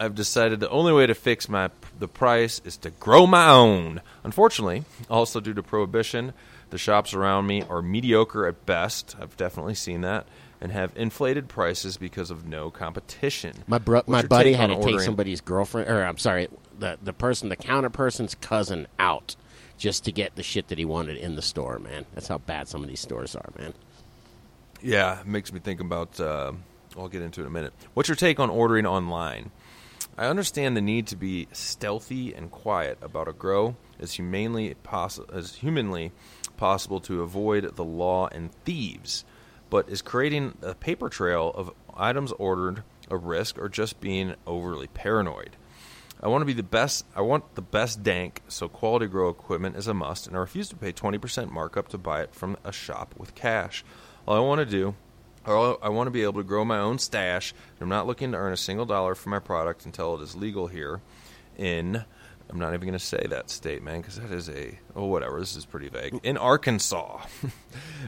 I've decided the only way to fix my the price is to grow my own. Unfortunately, also due to prohibition, the shops around me are mediocre at best. I've definitely seen that. And have inflated prices because of no competition. My bro- my buddy had to ordering? take somebody's girlfriend, or I'm sorry, the the person, the counter person's cousin out just to get the shit that he wanted in the store, man. That's how bad some of these stores are, man. Yeah, it makes me think about, uh, I'll get into it in a minute. What's your take on ordering online? I understand the need to be stealthy and quiet about a grow as humanely poss- as humanly possible to avoid the law and thieves. But is creating a paper trail of items ordered a risk or just being overly paranoid? I want to be the best. I want the best dank, so quality grow equipment is a must, and I refuse to pay twenty percent markup to buy it from a shop with cash. All I want to do, or I want to be able to grow my own stash, and I'm not looking to earn a single dollar for my product until it is legal here in I'm not even going to say that statement because that is a, oh, whatever, this is pretty vague. In Arkansas,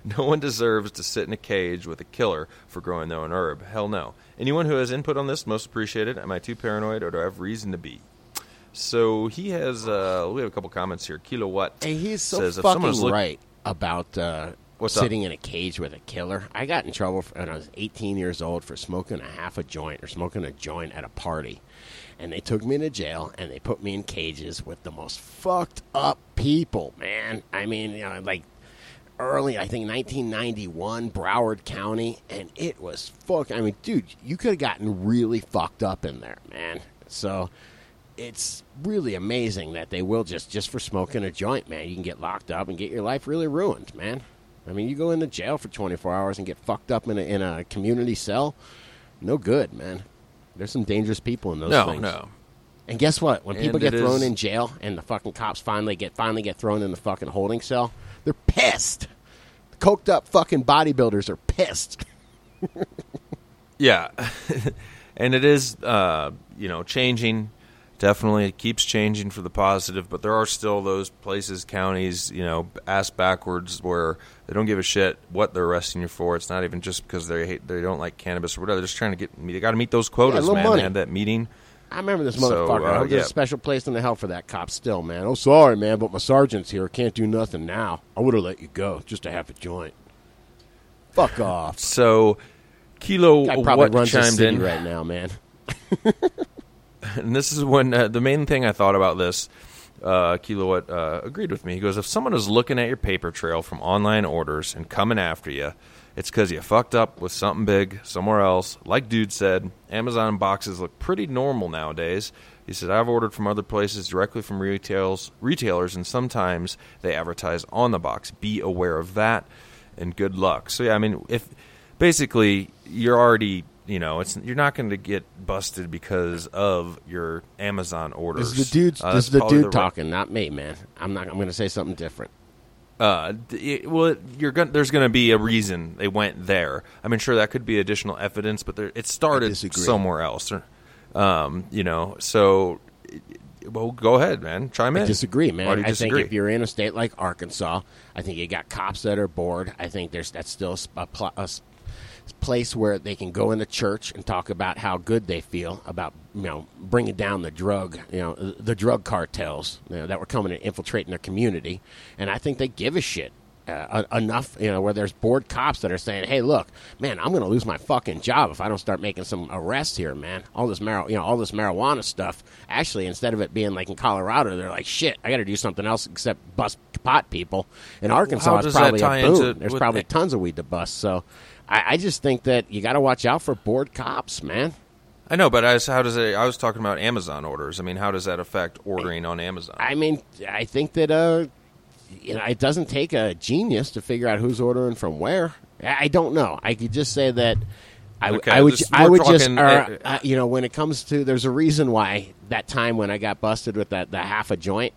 no one deserves to sit in a cage with a killer for growing their own herb. Hell no. Anyone who has input on this, most appreciated. Am I too paranoid or do I have reason to be? So he has, uh, we have a couple comments here. Kilowatt and he's so says, fucking if look- right about uh, sitting up? in a cage with a killer. I got in trouble for, when I was eighteen years old for smoking a half a joint or smoking a joint at a party. And they took me to jail, and they put me in cages with the most fucked up people, man. I mean, you know, like early, I think nineteen ninety-one, Broward County, and it was fucked. I mean, dude, you could have gotten really fucked up in there, man. So it's really amazing that they will just, just for smoking a joint, man, you can get locked up and get your life really ruined, man. I mean, you go into jail for twenty-four hours and get fucked up in a, in a community cell, no good, man. There's some dangerous people in those no, things. No, no. And guess what? When people and get thrown is... in jail and the fucking cops finally get finally get thrown in the fucking holding cell, they're pissed. The coked up fucking bodybuilders are pissed. Yeah. And it is, uh, you know, changing. Definitely it keeps changing for the positive, but there are still those places, counties, you know, ass backwards where they don't give a shit what they're arresting you for. It's not even just because they hate, they don't like cannabis or whatever. They're just trying to get, they got to meet those quotas, yeah, man. Money. They had that meeting. I remember this so, motherfucker. Uh, I was yeah. a special place in the hell for that cop still, man. Oh, sorry, man, but my sergeant's here. Can't do nothing now. I would have let you go. Just a half a joint. Fuck off. So, Kilo I probably what runs chimed in right now, man. And this is when uh, the main thing I thought about this, uh, Kilowatt uh, agreed with me. He goes, if someone is looking at your paper trail from online orders and coming after you, it's because you fucked up with something big somewhere else. Like Dude said, Amazon boxes look pretty normal nowadays. He said, I've ordered from other places directly from retails, retailers, and sometimes they advertise on the box. Be aware of that, and good luck. So, yeah, I mean, if basically you're already... You know, it's you're not going to get busted because of your Amazon orders. This is the dude, uh, this is the dude the talking, right. Not me, man. I'm not. I'm going to say something different. Uh, it, well, you're going. There's going to be a reason they went there. I mean, sure, that could be additional evidence, but there, it started somewhere else. Or, um, you know, so. It, Well, go ahead, man. Chime in. I disagree, man. Why do you disagree? I think if you're in a state like Arkansas, I think you got cops that are bored. I think there's that's still a, pl- a place where they can go into church and talk about how good they feel about, you know, bringing down the drug, you know, the drug cartels, you know, that were coming and infiltrating their community. And I think they give a shit. Uh, enough, you know, where there's bored cops that are saying, hey, look, man, I'm going to lose my fucking job if I don't start making some arrests here, man. All this, mar- you know, all this marijuana stuff. Actually, instead of it being like in Colorado, they're like, shit, I got to do something else except bust pot people. In Arkansas, well, it's probably a boom. There's probably it? tons of weed to bust. So I, I just think that you got to watch out for bored cops, man. I know, but as how does it, I was talking about Amazon orders. I mean, how does that affect ordering I, on Amazon? I mean, I think that... uh. You know, it doesn't take a genius to figure out who's ordering from where. I don't know. I could just say that I, okay, I would, I would just, uh, uh, you know, when it comes to, there's a reason why that time when I got busted with that the half a joint,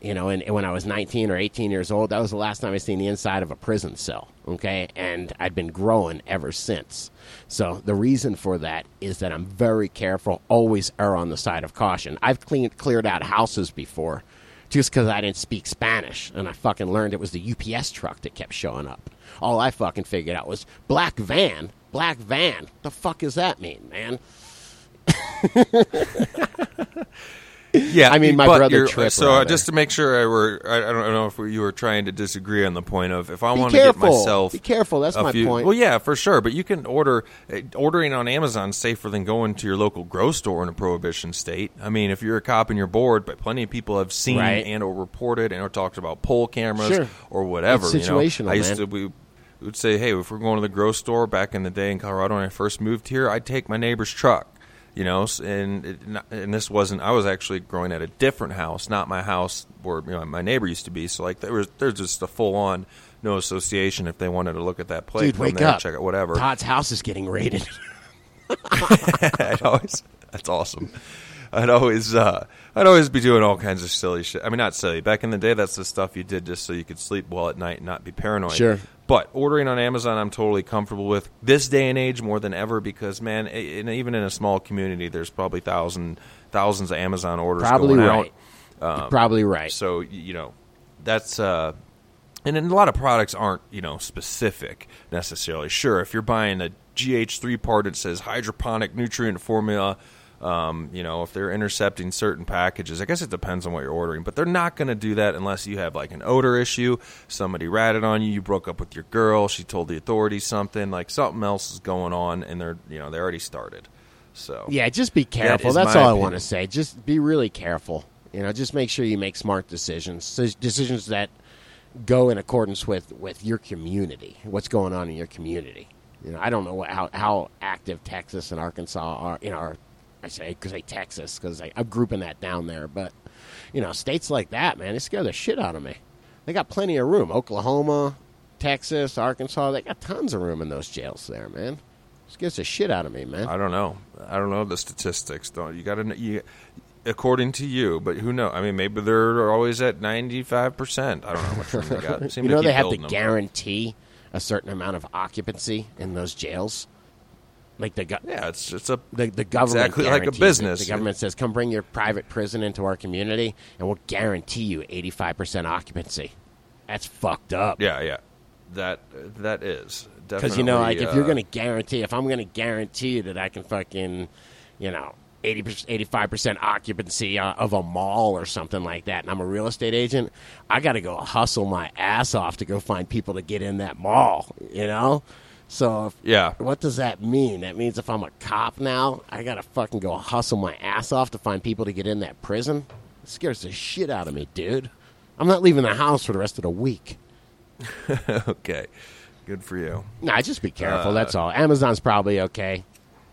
you know, and, and when I was nineteen or eighteen years old, that was the last time I seen the inside of a prison cell. Okay, and I've been growing ever since. So the reason for that is that I'm very careful, always err on the side of caution. I've cleaned, cleared out houses before. Just because I didn't speak Spanish, and I fucking learned it was the U P S truck that kept showing up. All I fucking figured out was, black van, black van. The fuck does that mean, man? Yeah, I mean, my brother tripped. So just to make sure I were, I don't know if you were trying to disagree on the point of, if I want to get myself... Be careful, that's my point. Well, yeah, for sure, but you can order, ordering on Amazon is safer than going to your local grocery store in a prohibition state. I mean, if you're a cop and you're bored, but plenty of people have seen and or reported and or talked about poll cameras or whatever. It's situational, man. I used to be... We would say, hey, if we're going to the grocery store back in the day in Colorado when I first moved here, I'd take my neighbor's truck. You know, and it, and this wasn't. I was actually growing at a different house, not my house where you know, my neighbor used to be. So like there was, there's just a full on no association if they wanted to look at that plate. Dude, wake up! Check it, whatever. Todd's house is getting raided. I'd always, that's awesome. I'd always, uh, I'd always be doing all kinds of silly shit. I mean, not silly. Back in the day, that's the stuff you did just so you could sleep well at night and not be paranoid. Sure. But ordering on Amazon, I'm totally comfortable with this day and age more than ever because, man, it, and even in a small community, there's probably thousand, thousands of Amazon orders probably going right. out. Um, You're probably right. So, you know, that's... Uh, and then a lot of products aren't, you know, specific necessarily. Sure, if you're buying a G H three part that says hydroponic nutrient formula, um, you know, if they're intercepting certain packages, I guess it depends on what you're ordering. But they're not going to do that unless you have, like, an odor issue, somebody ratted on you, you broke up with your girl, she told the authorities something, like something else is going on, and they're, you know, they already started. So yeah, just be careful. That That's all opinion. I want to say. Just be really careful. You know, just make sure you make smart decisions, decisions that go in accordance with, with your community, what's going on in your community. You know, I don't know what, how, how active Texas and Arkansas are in our, I say, because I Texas, because I'm grouping that down there. But, you know, states like that, man, they scare the shit out of me. They got plenty of room. Oklahoma, Texas, Arkansas, they got tons of room in those jails there, man. It gets the shit out of me, man. I don't know. I don't know the statistics. Don't you got to? You, according to you, but who knows? I mean, maybe they're always at ninety-five percent. I don't know how much room they got. You know, they have to guarantee a certain amount of occupancy in those jails. Like the go- yeah, it's it's a the, the government exactly like a business. It. The government says, "Come bring your private prison into our community, and we'll guarantee you eighty-five percent occupancy." That's fucked up. Yeah, yeah. That that is. Because, you know, like uh, if you're going to guarantee, if I'm going to guarantee you that I can fucking, you know, eighty, eighty-five percent occupancy of a mall or something like that, and I'm a real estate agent, I got to go hustle my ass off to go find people to get in that mall, you know? So, if, yeah. What does that mean? That means if I'm a cop now, I got to fucking go hustle my ass off to find people to get in that prison? It scares the shit out of me, dude. I'm not leaving the house for the rest of the week. Okay. Good for you. Nah, just be careful. Uh, that's all. Amazon's probably okay.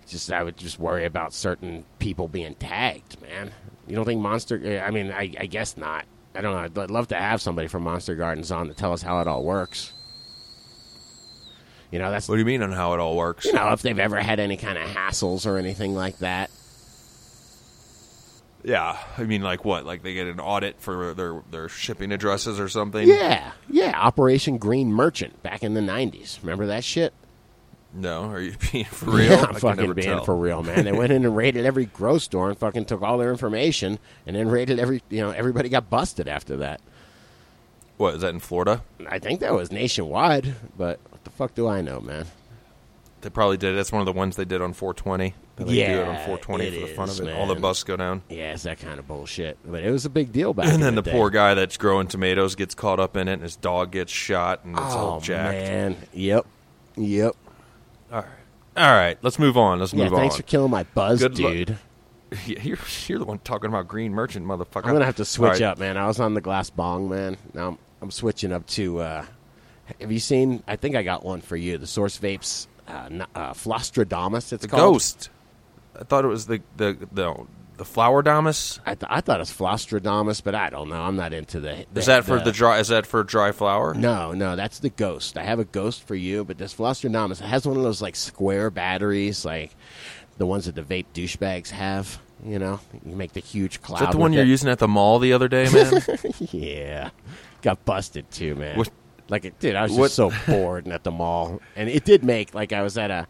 Just I would just worry about certain people being tagged, man. You don't think Monster... I mean, I, I guess not. I don't know. I'd, I'd love to have somebody from Monster Gardens on to tell us how it all works. You know, that's... What do you mean on how it all works? You know, if they've ever had any kind of hassles or anything like that. Yeah, I mean, like what? Like they get an audit for their, their shipping addresses or something? Yeah, yeah. Operation Green Merchant back in the nineties. Remember that shit? No, are you being for real? Yeah, I'm I fucking being tell. for real, man. They went in and raided every grocery store and fucking took all their information and then raided every, you know, everybody got busted after that. What, is that in Florida? I think that was nationwide, but what the fuck do I know, man? They probably did. That's one of the ones they did on four twenty. They yeah, do it on four twenty it for the fun is, of it. Man. All the busts go down. Yeah, it's that kind of bullshit. But it was a big deal back then. And then the, the poor guy that's growing tomatoes gets caught up in it, and his dog gets shot, and it's oh, all jacked. Oh, man. Yep. Yep. All right. All right. Let's move on. Let's yeah, move on. Thanks for killing my buzz, Good dude. Lo- yeah, you're, you're the one talking about Green Merchant, motherfucker. I'm going to have to switch right. up, man. I was on the glass bong, man. Now I'm, I'm switching up to, uh, have you seen, I think I got one for you, the Source Vapes. Uh, uh, Flostradamus, it's the called. The ghost. I thought it was the the the, the Flowerdamus. I, th- I thought it was Flostradamus, but I don't know. I'm not into the. the is that the, for the dry? Is that for dry flower? No, no, that's the ghost. I have a ghost for you, but this Flostradamus, it has one of those like square batteries, like the ones that the vape douchebags have. You know, you make the huge cloud. Is that the one you're it. using at the mall the other day, man? Yeah, got busted too, man. What? Like, it did. I was just what? so bored and at the mall. And it did make, like, I was at a,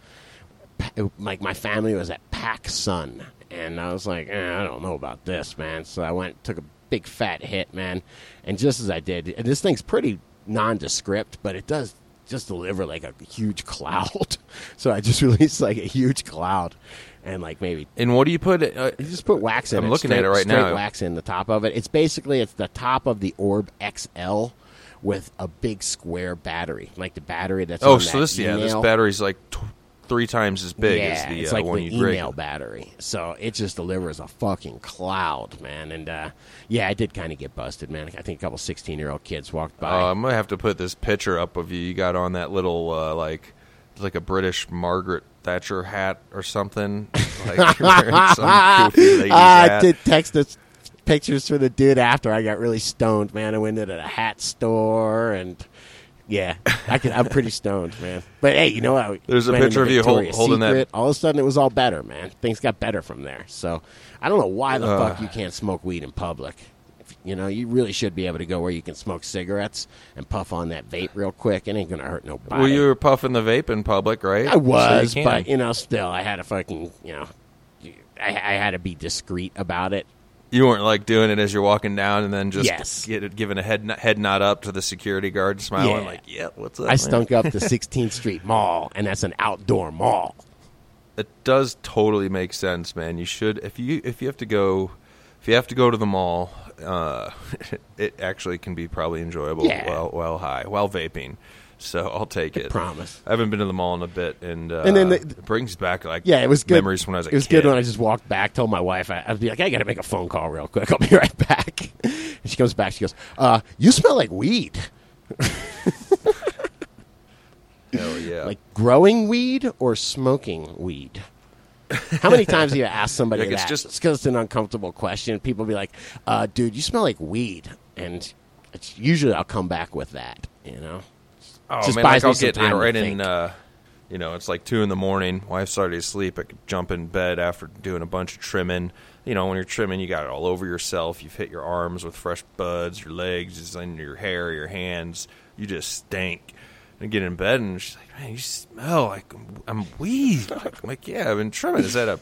it, like, my family was at PacSun. And I was like, eh, I don't know about this, man. So I went, took a big fat hit, man. And just as I did, and this thing's pretty nondescript, but it does just deliver, like, a huge cloud. So I just released, like, a huge cloud. And, like, maybe. And what do you put? Uh, you just put wax in. I'm looking straight, at it right now. Wax in the top of it. It's basically, it's the top of the Orb X L. With a big square battery, like the battery that's oh, on that so this email. yeah, this battery's like t- three times as big yeah, as the it's uh, like one the you email break. battery. So it just delivers a fucking cloud, man. And uh, yeah, I did kind of get busted, man. I think a couple sixteen-year-old kids walked by. Uh, I'm gonna have to put this picture up of you. You got on that little uh, like like a British Margaret Thatcher hat or something. Like you're wearing some goofy lady's uh, hat. I did text this. Pictures for the dude after I got really stoned, man. I went into the hat store, and yeah, I could, I'm pretty stoned, man. But hey, you know what? There's a picture of you hold, holding Secret. that. All of a sudden, it was all better, man. Things got better from there. So I don't know why the uh, fuck you can't smoke weed in public. You know, you really should be able to go where you can smoke cigarettes and puff on that vape real quick. It ain't going to hurt nobody. Well, you were puffing the vape in public, right? I was, so you but, you know, still, I had a fucking, you know, I, I had to be discreet about it. You weren't like doing it as you're walking down and then just yes. get it, giving a head head nod up to the security guard, smiling yeah. like, yeah, what's up? I man? stunk up to sixteenth Street Mall, and that's an outdoor mall. It does totally make sense, man. You should if you if you have to go if you have to go to the mall, uh, it actually can be probably enjoyable yeah. while while high while vaping. So I'll take it. I promise. I haven't been to the mall in a bit, and, uh, and then the, it brings back like yeah, it was good. memories when I was a kid. It was kid. good when I just walked back, told my wife, I, I'd be like, I got to make a phone call real quick. I'll be right back. And she comes back. She goes, uh, you smell like weed. Hell yeah. Like growing weed or smoking weed? How many times have you asked somebody like that? It's just because it's an uncomfortable question. People be like, uh, dude, you smell like weed. And it's usually I'll come back with that, you know? Oh, just man, like I'll get in right in, uh, you know, it's like two in the morning. Wife's already asleep. I could jump in bed after doing a bunch of trimming. You know, when you're trimming, you got it all over yourself. You've hit your arms with fresh buds, your legs, it's in your hair, your hands. You just stink. And I get in bed, and she's like, man, you smell like I'm weed. Like, I'm like, yeah, I've been trimming. Is that a...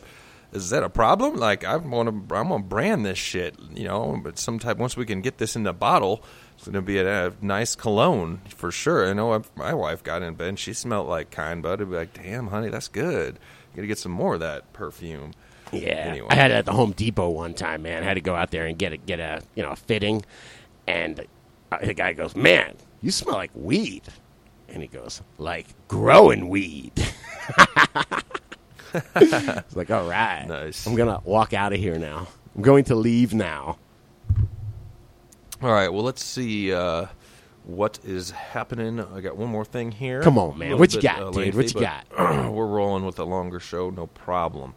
Is that a problem? Like, I want to, I'm gonna brand this shit, you know. But some type once we can get this in the bottle, it's gonna be a, a nice cologne for sure. I know I, my wife got in bed, and she smelled like kind bud. I'd be like, damn, honey, that's good. Gotta get some more of that perfume. Yeah, anyway. I had it at the Home Depot one time, man. I had to go out there and get a get a you know a fitting, and the guy goes, man, you smell like weed, and he goes, like growing weed. It's like, all right, nice. I'm going to walk out of here now. I'm going to leave now. All right, well, let's see uh, what is happening. I got one more thing here. Come on, man. What you bit, got, uh, lengthy, dude? What you got? We're rolling with a longer show, no problem.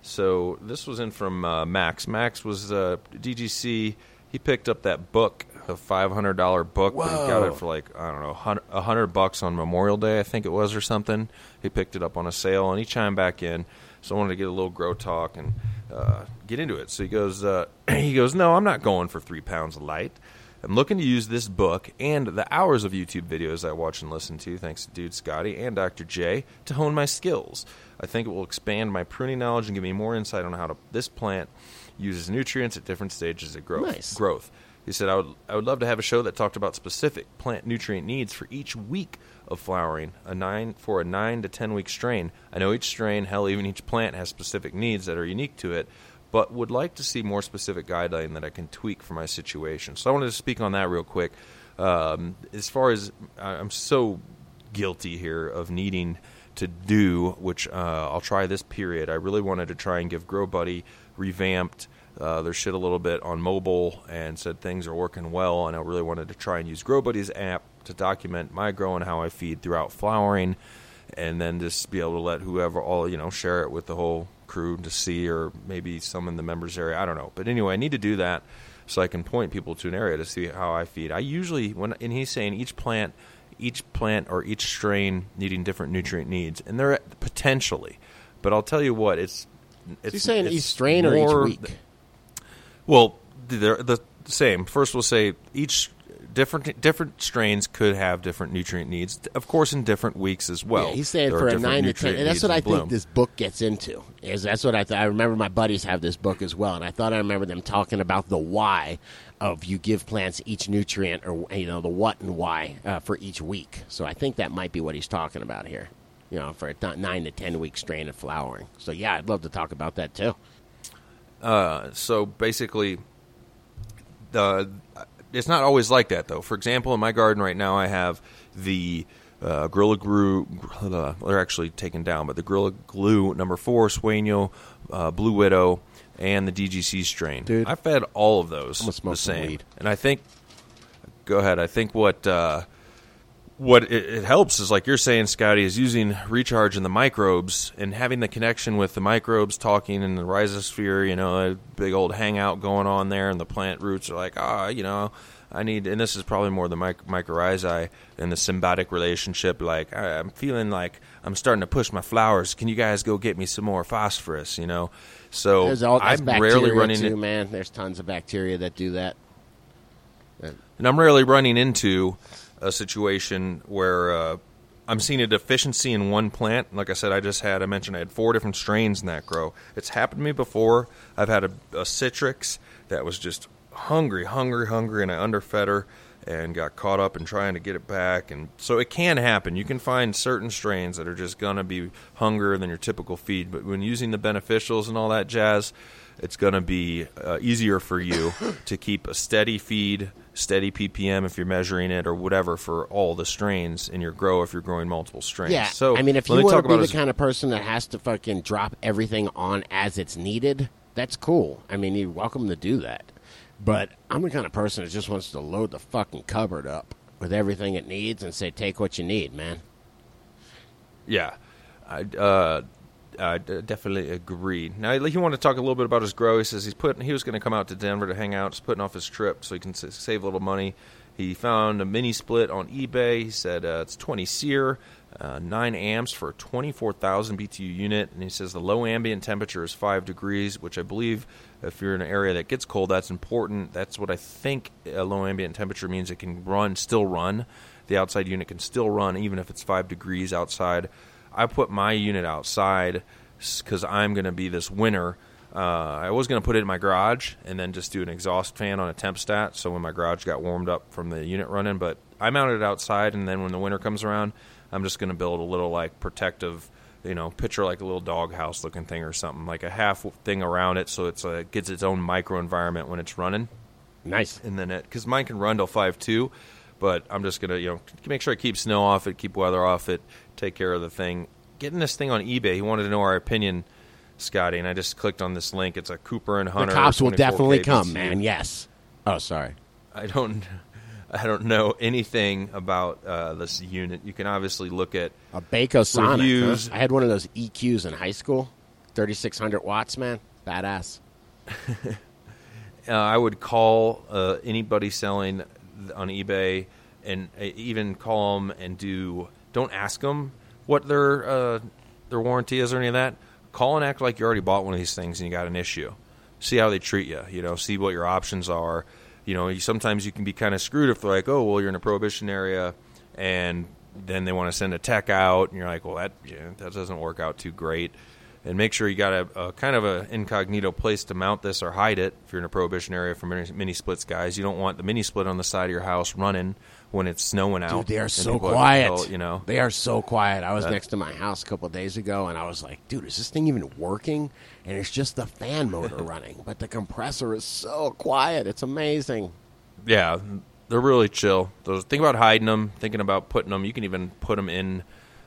So this was in from uh, Max. Max was uh, D G C. He picked up that book, a five hundred dollars book. Whoa. But he got it for like, I don't know, one hundred bucks on Memorial Day, I think it was, or something. He picked it up on a sale, and he chimed back in. So I wanted to get a little grow talk and uh, get into it. So he goes, uh, he goes, no, I'm not going for three pounds of light. I'm looking to use this book and the hours of YouTube videos I watch and listen to, thanks to Dude Scotty and Doctor J, to hone my skills. I think it will expand my pruning knowledge and give me more insight on how to, this plant uses nutrients at different stages of growth. Nice. Growth. He said, I would I would love to have a show that talked about specific plant nutrient needs for each week of flowering, a nine for a nine to ten week strain. I know each strain, hell, even each plant has specific needs that are unique to it, but would like to see more specific guideline that I can tweak for my situation. So I wanted to speak on that real quick. Um, as far as I'm so guilty here of needing to do, which uh, I'll try this period. I really wanted to try and give Grow Buddy revamped Uh, their shit a little bit on mobile and said things are working well, and I really wanted to try and use Grow Buddy's app to document my grow and how I feed throughout flowering, and then just be able to let whoever all, you know, share it with the whole crew to see, or maybe some in the members area. I don't know. But anyway, I need to do that so I can point people to an area to see how I feed. I usually, when and he's saying each plant, each plant or each strain needing different nutrient needs, and they're potentially. But I'll tell you what, it's... it's so you're saying it's each strain or each week? Th- Well, they're the same. First, we'll say each different different strains could have different nutrient needs, of course, in different weeks as well. Yeah, he's saying there for a nine to ten, and that's what I bloom. think this book gets into. Is that's what I th- I remember my buddies have this book as well, and I thought I remember them talking about the why of you give plants each nutrient, or you know the what and why uh, for each week. So I think that might be what he's talking about here. You know, for a th- nine to ten week strain of flowering. So yeah, I'd love to talk about that too. Uh, so basically, the it's not always like that, though. For example, in my garden right now, I have the uh, Gorilla Glue. Uh, they're actually taken down, but the Gorilla Glue number four, Sueño, uh, Blue Widow, and the D G C strain. Dude, I fed all of those the same. Weed. And I think, go ahead. I think what uh, what it, it helps is, like you're saying, Scotty, is using Recharge and the microbes and having the connection with the microbes talking in the rhizosphere, you know, a big old hangout going on there, and the plant roots are like, ah, oh, you know, I need, and this is probably more the mic- mycorrhizae and the symbiotic relationship, like, I'm feeling like I'm starting to push my flowers. Can you guys go get me some more phosphorus, you know? So all, I'm rarely running into, man, there's tons of bacteria that do that. And I'm rarely running into a situation where uh, I'm seeing a deficiency in one plant. Like I said, I just had, I mentioned I had four different strains in that grow. It's happened to me before. I've had a, a citrix that was just hungry, hungry, hungry, and I underfed her and got caught up in trying to get it back. And so it can happen. You can find certain strains that are just going to be hungrier than your typical feed. But when using the beneficials and all that jazz, it's going to be uh, easier for you to keep a steady feed, steady P P M if you're measuring it or whatever for all the strains in your grow if you're growing multiple strains. Yeah, so, I mean, if you want to be the kind of person that has to fucking drop everything on as it's needed, that's cool. I mean, you're welcome to do that. But I'm the kind of person that just wants to load the fucking cupboard up with everything it needs and say, take what you need, man. Yeah, I, uh, I definitely agree. Now, he wanted to talk a little bit about his grow. He says he's putting, he was going to come out to Denver to hang out, just putting off his trip so he can save a little money. He found a mini split on eBay. He said uh, it's twenty seer, uh, nine amps for twenty-four thousand B T U unit. And he says the low ambient temperature is five degrees, which I believe if you're in an area that gets cold, that's important. That's what I think a low ambient temperature means. It can run, still run. The outside unit can still run even if it's five degrees outside. I put my unit outside because I'm going to be this winter. Uh, I was going to put it in my garage and then just do an exhaust fan on a temp stat, so when my garage got warmed up from the unit running. But I mounted it outside, and then when the winter comes around, I'm just going to build a little like protective, you know, picture like a little doghouse looking thing or something, like a half thing around it, so it's uh, it gets its own micro environment when it's running. Nice. And then it, because mine can run till five two, but I'm just going to, you know, make sure I keep snow off it, keep weather off it, take care of the thing. Getting this thing on eBay, he wanted to know our opinion, Scotty, and I just clicked on this link. It's a Cooper and Hunter. The cops will definitely come, man. Yes. Oh, sorry. I don't. I don't know anything about uh, this unit. You can obviously look at a Biocozyme. Huh? I had one of those E Qs in high school, thirty-six hundred watts, man, badass. uh, I would call uh, anybody selling on eBay, and uh, even call them and do. Don't ask them what their uh, their warranty is or any of that. Call and act like you already bought one of these things and you got an issue. See how they treat you. You know, see what your options are. You know, you, sometimes you can be kind of screwed if they're like, oh, well, you're in a prohibition area, and then they want to send a tech out, and you're like, well, that yeah, that doesn't work out too great. And make sure you got a, a kind of an incognito place to mount this or hide it if you're in a prohibition area for mini, mini splits, guys. You don't want the mini split on the side of your house running when it's snowing out. Dude, they are so quiet. Out, you know? They are so quiet. I was uh, next to my house a couple of days ago, and I was like, dude, is this thing even working? And it's just the fan motor running, but the compressor is so quiet. It's amazing. Yeah, they're really chill. So think about hiding them, thinking about putting them. You can even put them in.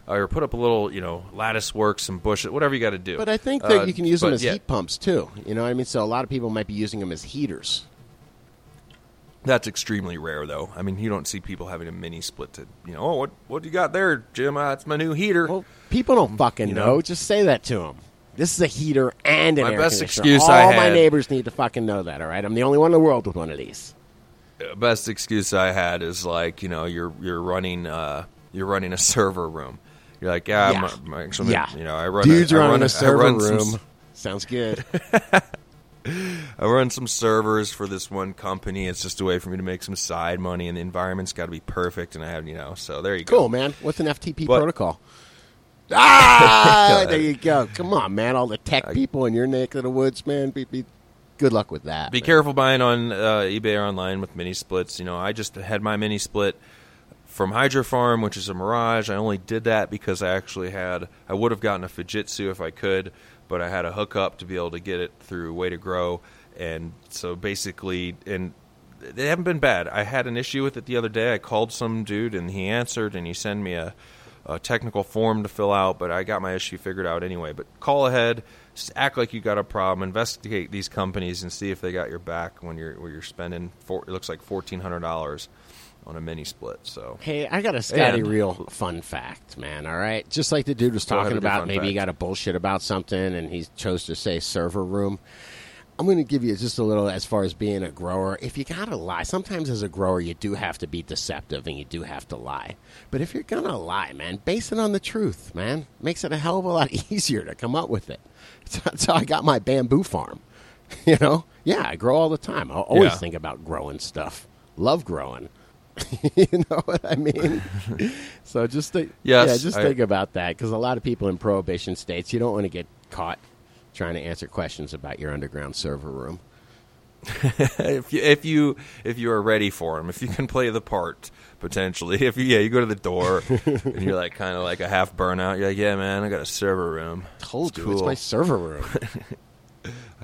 Or put up a little, you know, lattice work, some bushes, whatever you got to do. But I think that uh, you can use them as yeah. heat pumps, too. You know what I mean? So a lot of people might be using them as heaters. That's extremely rare, though. I mean, you don't see people having a mini split to, you know, oh, what what do you got there, Jim? Uh, it's my new heater. Well, people don't fucking you know? know. Just say that to them. This is a heater and an my air best conditioner. Excuse all I had. My neighbors need to fucking know that, all right? I'm the only one in the world with one of these. The best excuse I had is, like, you know, you're, you're, running, uh, you're running a server room. You're like, yeah, yeah. My, my, actually, yeah. You know, I run. Dudes a, I run a, a server run room. Some, Sounds good. I run some servers for this one company. It's just a way for me to make some side money, and the environment's got to be perfect. And I have, you know, so there you go. Cool, man. What's an F T P but, protocol? Ah, there you go. Come on, man. All the tech I, people in your neck of the woods, man. Be, be good luck with that. Be man. Careful buying on uh, eBay or online with mini splits. You know, I just had my mini split from Hydro Farm, which is a Mirage. I only did that because I actually had, I would have gotten a Fujitsu if I could, but I had a hookup to be able to get it through Way to Grow. And so basically, and they haven't been bad. I had an issue with it the other day. I called some dude and he answered and he sent me a, a technical form to fill out, but I got my issue figured out anyway. But call ahead, just act like you got a problem, investigate these companies and see if they got your back when you're, when you're spending, four, it looks like fourteen hundred dollars. On a mini split, so hey, I got a Scotty and, real fun fact, man. All right, just like the dude was talking about, maybe fact. He got a bullshit about something, and he chose to say server room. I'm going to give you just a little as far as being a grower. If you got to lie, sometimes as a grower you do have to be deceptive and you do have to lie. But if you're going to lie, man, base it on the truth, man. Makes it a hell of a lot easier to come up with it. That's how I got my bamboo farm. You know, yeah, I grow all the time. I always yeah. think about growing stuff. Love growing. You know what I mean? So just think, yes, yeah, just I, think about that, because a lot of people in prohibition states, you don't want to get caught trying to answer questions about your underground server room. if you if you if you are ready for him, if you can play the part potentially, if you, yeah, you go to the door and you're like kind of like a half burnout. You're like, yeah, man, I got a server room. Told it's you, cool. It's my server room.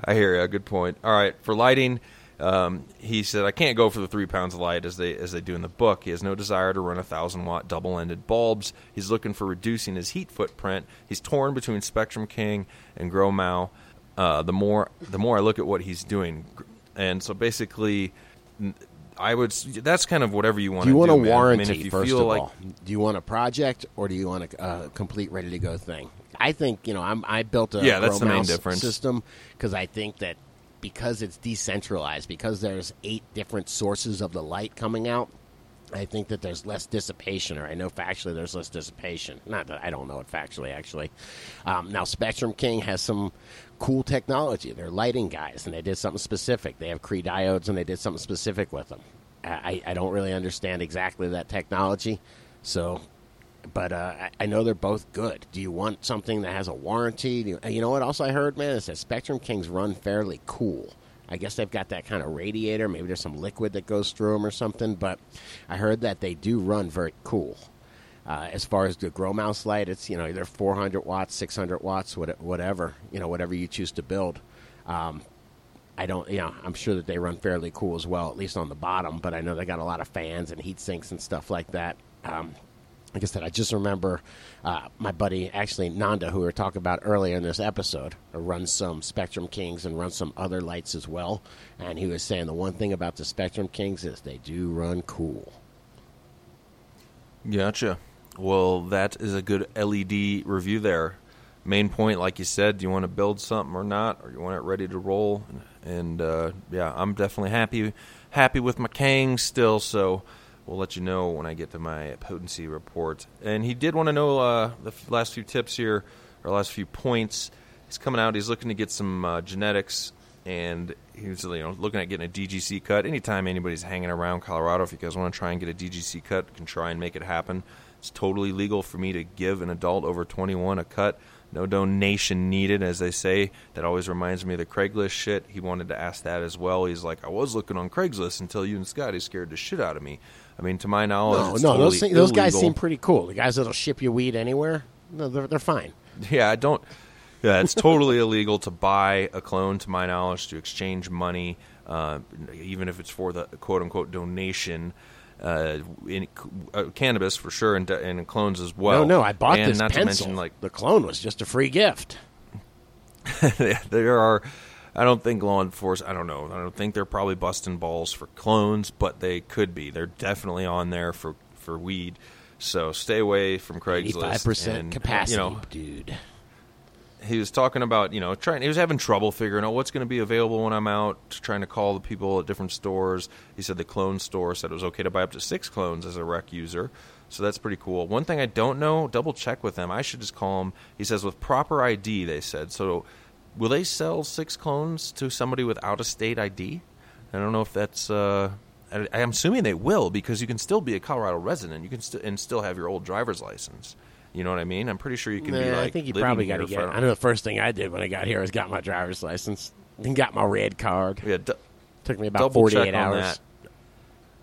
I hear you. Good point. All right, for lighting, um, he said I can't go for the three pounds of light as they as they do in the book. He has no desire to run a thousand watt double ended bulbs. He's looking for reducing his heat footprint. He's torn between Spectrum King and Grow Mao. Uh, the more the more I look at what he's doing. And so basically, I would. That's kind of whatever you want to do. You want do, a man. warranty, I mean, if you first feel of like, all. Do you want a project or do you want a uh, complete, ready-to-go thing? I think, you know, I'm, I built a yeah, that's the main difference. System because I think that because it's decentralized, because there's eight different sources of the light coming out, I think that there's less dissipation, or I know factually there's less dissipation. Not that I don't know it factually, actually. Um, now, Spectrum King has some cool technology. They're lighting guys, and they did something specific. They have Cree diodes, and they did something specific with them. I, I don't really understand exactly that technology, so, but uh, I know they're both good. Do you want something that has a warranty? Do you, you know what else I heard, man, is that Spectrum Kings run fairly cool. I guess they've got that kind of radiator. Maybe there's some liquid that goes through them or something. But I heard that they do run very cool. Uh, as far as the Grow Mouse light, it's, you know, either four hundred watts, six hundred watts, whatever, you know, whatever you choose to build. Um, I don't, you know, I'm sure that they run fairly cool as well, at least on the bottom. But I know they got a lot of fans and heat sinks and stuff like that. Um, like I said, I just remember uh, my buddy, actually Nanda, who we were talking about earlier in this episode, runs some Spectrum Kings and runs some other lights as well. And he was saying the one thing about the Spectrum Kings is they do run cool. Gotcha. Well, that is a good L E D review there. Main point, like you said, do you want to build something or not? Or you want it ready to roll? And, uh, yeah, I'm definitely happy happy with my Kang still, so we'll let you know when I get to my potency report. And he did want to know uh, the last few tips here, or last few points. He's coming out. He's looking to get some uh, genetics, and he was, you know, looking at getting a D G C cut. Anytime anybody's hanging around Colorado, if you guys want to try and get a D G C cut, you can try and make it happen. It's totally legal for me to give an adult over twenty-one a cut. No donation needed, as they say. That always reminds me of the Craigslist shit. He wanted to ask that as well. He's like, I was looking on Craigslist until you and Scotty scared the shit out of me. I mean, to my knowledge, no, it's no, totally those, things, those guys seem pretty cool. The guys that'll ship you weed anywhere, no, they're, they're fine. Yeah, I don't. Yeah, it's totally illegal to buy a clone, to my knowledge, to exchange money, uh, even if it's for the quote unquote donation. Uh, in uh, cannabis for sure, and, and clones as well. No, no, I bought and this not pencil. To mention, like, the clone was just a free gift. There are. I don't think law enforcement, I don't know, I don't think they're probably busting balls for clones, but they could be. They're definitely on there for, for weed, so stay away from Craigslist. eighty-five percent and, capacity, you know, dude. He was talking about, you know, trying. He was having trouble figuring out what's going to be available when I'm out, trying to call the people at different stores. He said the clone store said it was okay to buy up to six clones as a rec user, so that's pretty cool. One thing I don't know, double check with them. I should just call them. He says with proper I D, they said, so will they sell six clones to somebody without a state I D? I don't know if that's uh, – I, I'm assuming they will, because you can still be a Colorado resident. You can st- and still have your old driver's license. You know what I mean? I'm pretty sure you can nah, be like I think you probably got to get. I know the first thing I did when I got here was got my driver's license and got my red card. Yeah, d- took me about forty-eight hours.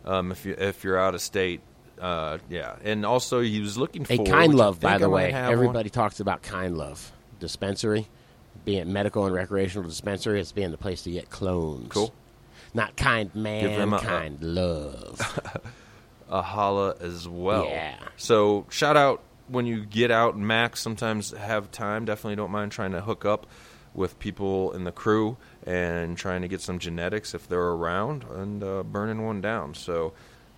Um, if you if you're out of state, uh, yeah, and also he was looking for a Kind Love. By the way, everybody one? talks about Kind Love dispensary, being medical and recreational dispensary, as being the place to get clones. Cool. Not Kind Man, a, Kind uh, Love. A holla as well. Yeah. So shout out. When you get out and max, sometimes have time, definitely don't mind trying to hook up with people in the crew and trying to get some genetics if they're around and uh, burning one down. So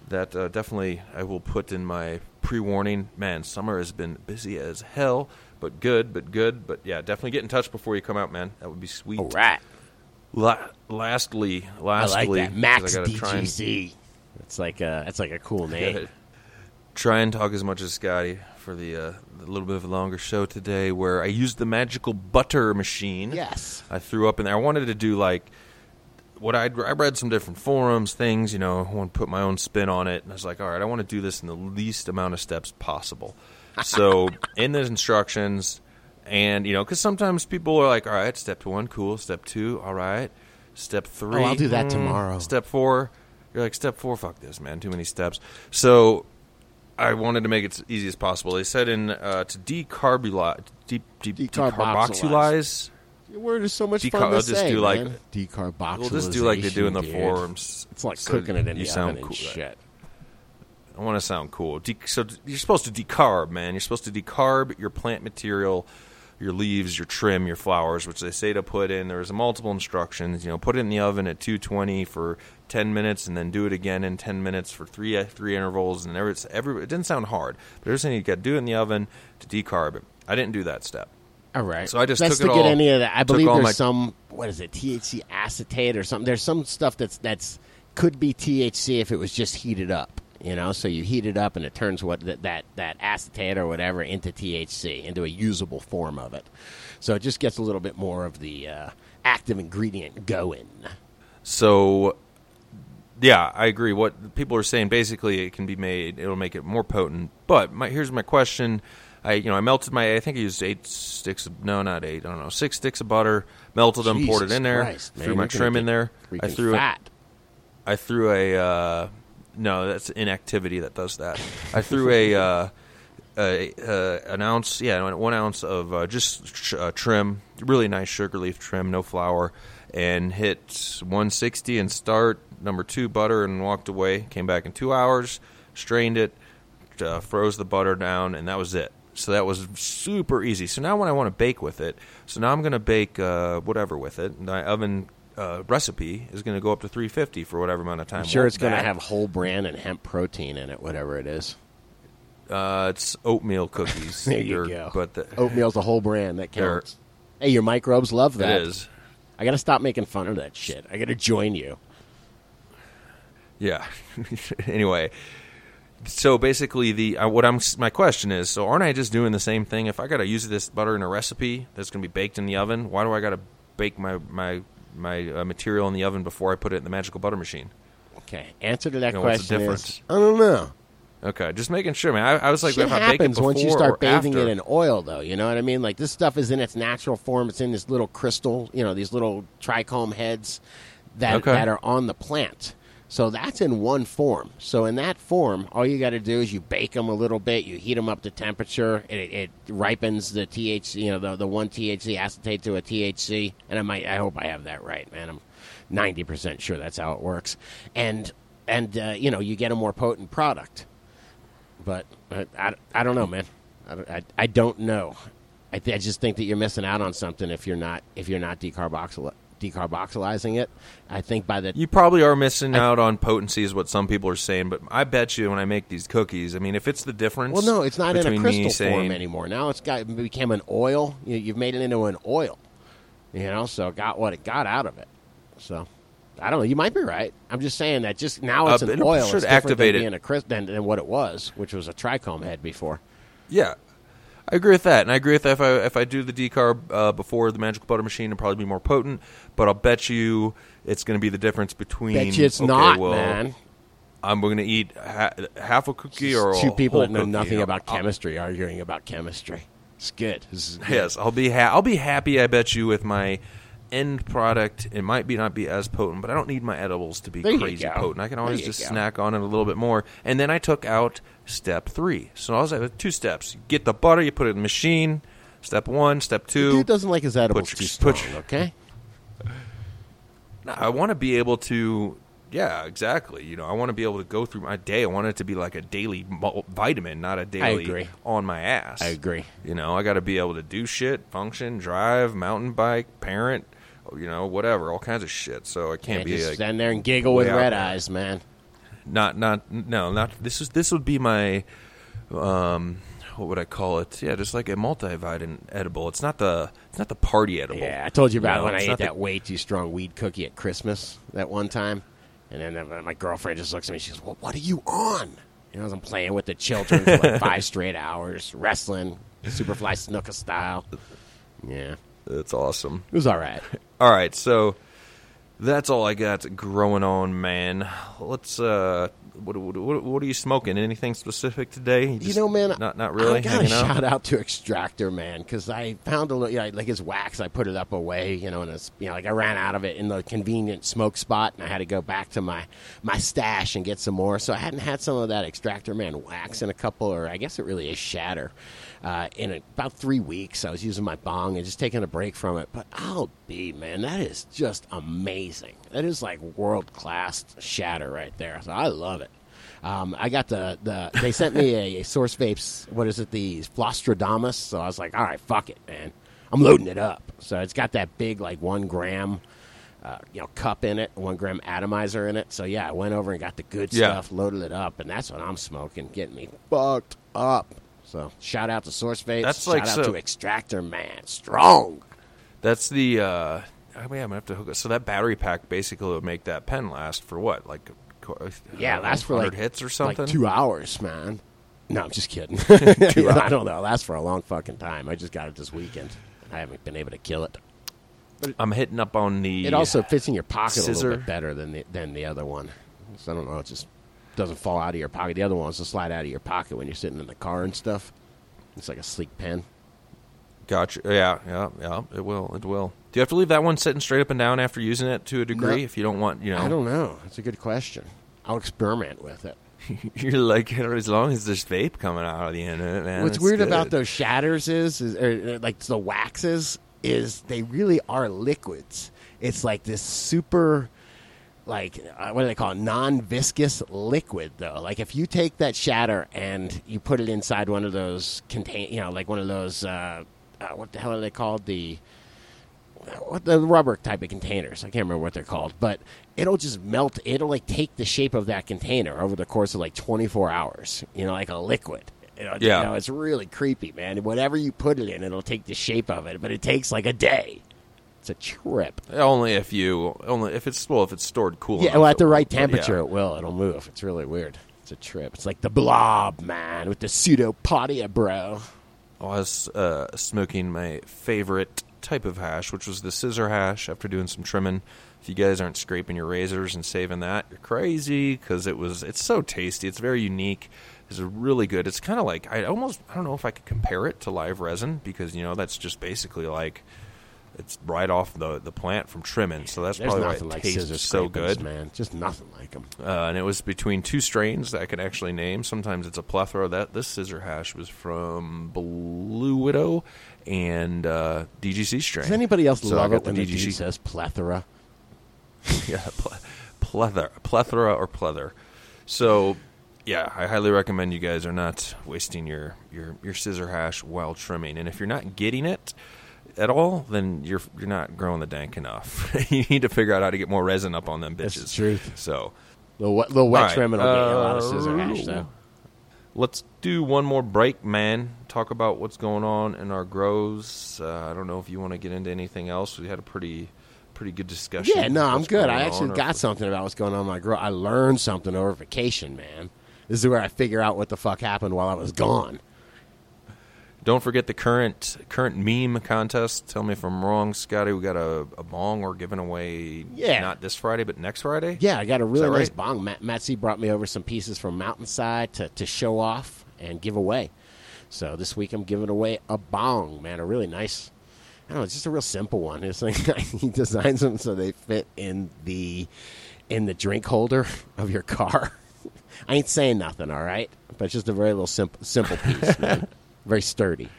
that uh, definitely I will put in my pre-warning. Man, summer has been busy as hell, but good, but good. But, yeah, definitely get in touch before you come out, man. That would be sweet. All right. La- lastly, lastly. I like that. Max D G C. And that's, like a, that's like a cool name. Yeah. Try and talk as much as Scotty for the, uh, the little bit of a longer show today, where I used the magical butter machine. Yes. I threw up in there. I wanted to do, like, what I'd, I read some different forums, things, you know, I want to put my own spin on it. And I was like, all right, I want to do this in the least amount of steps possible. So in the instructions, and, you know, because sometimes people are like, all right, step one, cool. Step two, all right. Step three. Oh, I'll do that mm, tomorrow. Step four. You're like, step four, fuck this, man. Too many steps. So I wanted to make it as easy as possible. They said in uh, to decarbuli- de- de- decarboxylize. Your word is so much Deca- fun to I'll say, just do like decarboxylization. We'll just do like they do in the dude. forums. It's like so cooking it in the sound oven cool. and shit. I want to sound cool. De- so you're supposed to decarb, man. You're supposed to decarb your plant material, your leaves, your trim, your flowers, which they say to put in. There's multiple instructions. You know, put it in the oven at two twenty for ten minutes, and then do it again in ten minutes for three three intervals. And every, every it didn't sound hard, but they're saying you got to do it in the oven to decarb it. I didn't do that step. All right. So I just Best took to it all. Get any of that. I believe there's my... some what is it? T H C acetate or something. There's some stuff that's that's could be T H C if it was just heated up. You know, so you heat it up and it turns what that, that that acetate or whatever into T H C, into a usable form of it. So it just gets a little bit more of the uh, active ingredient going. So, yeah, I agree. What people are saying, basically, it can be made. It'll make it more potent. But my, here's my question. I you know I melted my I think I used eight sticks of, no not eight I don't know six sticks of butter, melted Jesus them, poured it in there, Christ, threw my trim in there. I threw fat. A, I threw a uh, no that's inactivity that does that. I threw a, uh, a, a an ounce yeah one ounce of uh, just uh, trim, really nice sugar leaf trim, no flour, and hit one sixty and start number two butter and walked away. Came back in two hours, strained it, uh, froze the butter down, and that was it. So that was super easy. So now when I want to bake with it, so now I'm going to bake uh, whatever with it. My oven uh, recipe is going to go up to three fifty for whatever amount of time. I'm sure it's going to have whole bran and hemp protein in it, whatever it is. Uh, it's oatmeal cookies. There you go. But the, oatmeal's a whole bran. That counts. Hey, your microbes love that. It is. I got to stop making fun of that shit. I got to join you. Yeah. Anyway. So basically, the uh, what I'm my question is: so aren't I just doing the same thing? If I got to use this butter in a recipe that's going to be baked in the oven, why do I got to bake my my my uh, material in the oven before I put it in the magical butter machine? Okay, answer to that you know, question what's the difference? Is I don't know. Okay, just making sure, man. I, I was like, shit if I bake it before once you start bathing after. It in oil, though. You know what I mean? Like this stuff is in its natural form. It's in this little crystal, you know, these little trichome heads that okay. that are on the plant. So that's in one form. So in that form, all you got to do is you bake them a little bit, you heat them up to temperature, it, it ripens the T H C, you know, the, the one T H C acetate to a T H C, and I might, I hope I have that right, man. I'm ninety percent sure that's how it works, and and uh, you know, you get a more potent product. But I, I, I don't know, man. I don't, I, I don't know. I, th- I just think that you're missing out on something if you're not if you're not decarboxylating. decarboxylizing it. I think by the... You probably are missing th- out on potency is what some people are saying, but I bet you when I make these cookies, I mean, if it's the difference... Well, no, it's not in a crystal form saying, anymore. Now it's got it became an oil. You, you've made it into an oil, you know, so it got what it got out of it. So, I don't know. You might be right. I'm just saying that just now it's uh, an it oil. It's different than, being a crystal, than, than what it was, which was a trichome head before. Yeah. I agree with that, and I agree with that if I, if I do the decarb uh, before the magical butter machine, it'll probably be more potent, but I'll bet you it's going to be the difference between... Bet you it's okay, not, well, man. I'm going to eat ha- half a cookie or a whole Two people whole that know cookie. Nothing about I'll, chemistry I'll, arguing about chemistry. It's good. This is good. Yes, I'll be, ha- I'll be happy, I bet you, with my end product. It might be not be as potent, but I don't need my edibles to be there crazy potent. I can always just go. snack on it a little bit more. And then I took out... Step three. So I was at two steps. You get the butter, you put it in the machine. Step one, step two. The dude doesn't like his edibles your, too strong, your, okay? I want to be able to, yeah, exactly. You know, I want to be able to go through my day. I want it to be like a daily vitamin, not a daily on my ass. I agree. You know, I got to be able to do shit, function, drive, mountain bike, parent, you know, whatever, all kinds of shit. So I can't, can't be just like, stand there and giggle with red eyes, man. Not, not, no, not, this is, this would be my, um, what would I call it? Yeah, just like a multivitamin edible. It's not the, it's not the party edible. Yeah, I told you about you know, when I ate the... that way too strong weed cookie at Christmas that one time. And then my girlfriend just looks at me, she goes, well, what are you on? You know, I'm playing with the children for like five straight hours, wrestling, Superfly snooker style. Yeah. That's awesome. It was all right. All right, so. that's all I got growing on, man. Let's, uh, what, what, what are you smoking? Anything specific today? You, just, you know, man, not, not really. I gotta shout out to Extractor, man, because I found a little, you know, like his wax. I put it up away, you know, and it's, you know, like I ran out of it in the convenient smoke spot, and I had to go back to my my stash and get some more. So I hadn't had some of that Extractor, man, wax in a couple, or I guess it really is shatter. Uh, in about three weeks, I was using my bong and just taking a break from it. But I'll be, man, that is just amazing. That is like world-class shatter right there. So I love it. Um, I got the, the they sent me a, a Source Vapes, what is it, the Flostradamus. So I was like, all right, fuck it, man. I'm loading it up. So it's got that big, like, one-gram Uh, you know, cup in it, one gram atomizer in it. So, yeah, I went over and got the good yeah. stuff, loaded it up, and that's what I'm smoking, getting me fucked up. So, shout out to Source Vapes. That's shout like out so, to Extractor, man. Strong. That's the, uh, I mean, I'm going to have to hook up. So, that battery pack basically would make that pen last for what? Like, yeah, know, last for like hits or something? Like two hours, man. No, I'm just kidding. two hours. I don't know. It lasts for a long fucking time. I just got it this weekend. I haven't been able to kill it. I'm hitting up on the. It also fits in your pocket scissor. a little bit better than the than the other one. So I don't know. It just doesn't fall out of your pocket. The other one is to slide out of your pocket when you're sitting in the car and stuff. It's like a sleek pen. Gotcha. Yeah, yeah, yeah. It will. It will. Do you have to leave that one sitting straight up and down after using it to a degree no, if you don't want? You know. I don't know. That's a good question. I'll experiment with it. You're like, as long as there's vape coming out of the end of it, man. What's weird good. about those shatters is, is or, like the waxes. Is they really are liquids. It's like this super, like, what do they call it? Non-viscous liquid, though. Like, if you take that shatter and you put it inside one of those contain, you know, like one of those, uh, uh, what the hell are they called? The, what the rubber type of containers. I can't remember what they're called. But it'll just melt. It'll, like, take the shape of that container over the course of, like, twenty-four hours. You know, like a liquid. You know, yeah. You know, it's really creepy, man. Whatever you put it in, it'll take the shape of it, but it takes like a day. It's a trip. Only if you, only if it's well, if it's stored cool. Yeah, well, at the right temperature, yeah. it will. It'll move. It's really weird. It's a trip. It's like the blob, man, with the pseudopodia, bro. I was uh, smoking my favorite type of hash, which was the scissor hash. After doing some trimming. If you guys aren't scraping your razors and saving that, you're crazy because it was. It's so tasty. It's very unique. It's really good. It's kind of like, I almost, I don't know if I could compare it to live resin because, you know, that's just basically like, it's right off the the plant from trimming. So that's There's probably why it like tastes so good. Man. Just nothing like them. Uh, and it was between two strains that I could actually name. Sometimes it's a plethora. That This scissor hash was from Blue Widow and uh, D G C strain. Does anybody else so love it when the D G C says plethora? yeah, ple- plethora, plethora or pleather. So... Yeah, I highly recommend you guys are not wasting your, your, your scissor hash while trimming. And if you're not getting it at all, then you're you're not growing the dank enough. You need to figure out how to get more resin up on them bitches. That's the truth. So, little wet, little wet right. trimming will get you a lot of scissor hash, though. Let's do one more break, man. Talk about what's going on in our grows. Uh, I don't know if you want to get into anything else. We had a pretty... pretty good discussion. Yeah, no, I'm good. I actually got something about what's going on in my grow. I learned something over vacation, man. This is where I figure out what the fuck happened while I was gone. Don't forget the current current meme contest. Tell me if I'm wrong, Scotty. We got a, a bong we're giving away yeah. not this Friday, but next Friday. Yeah, I got a really nice right? bong. Matt, Matt C. brought me over some pieces from Mountainside to, to show off and give away. So this week I'm giving away a bong, man. A really nice... I don't know, it's just a real simple one. It's like he designs them so they fit in the in the drink holder of your car. I ain't saying nothing, all right? But it's just a very little simple simple piece, man. Very sturdy.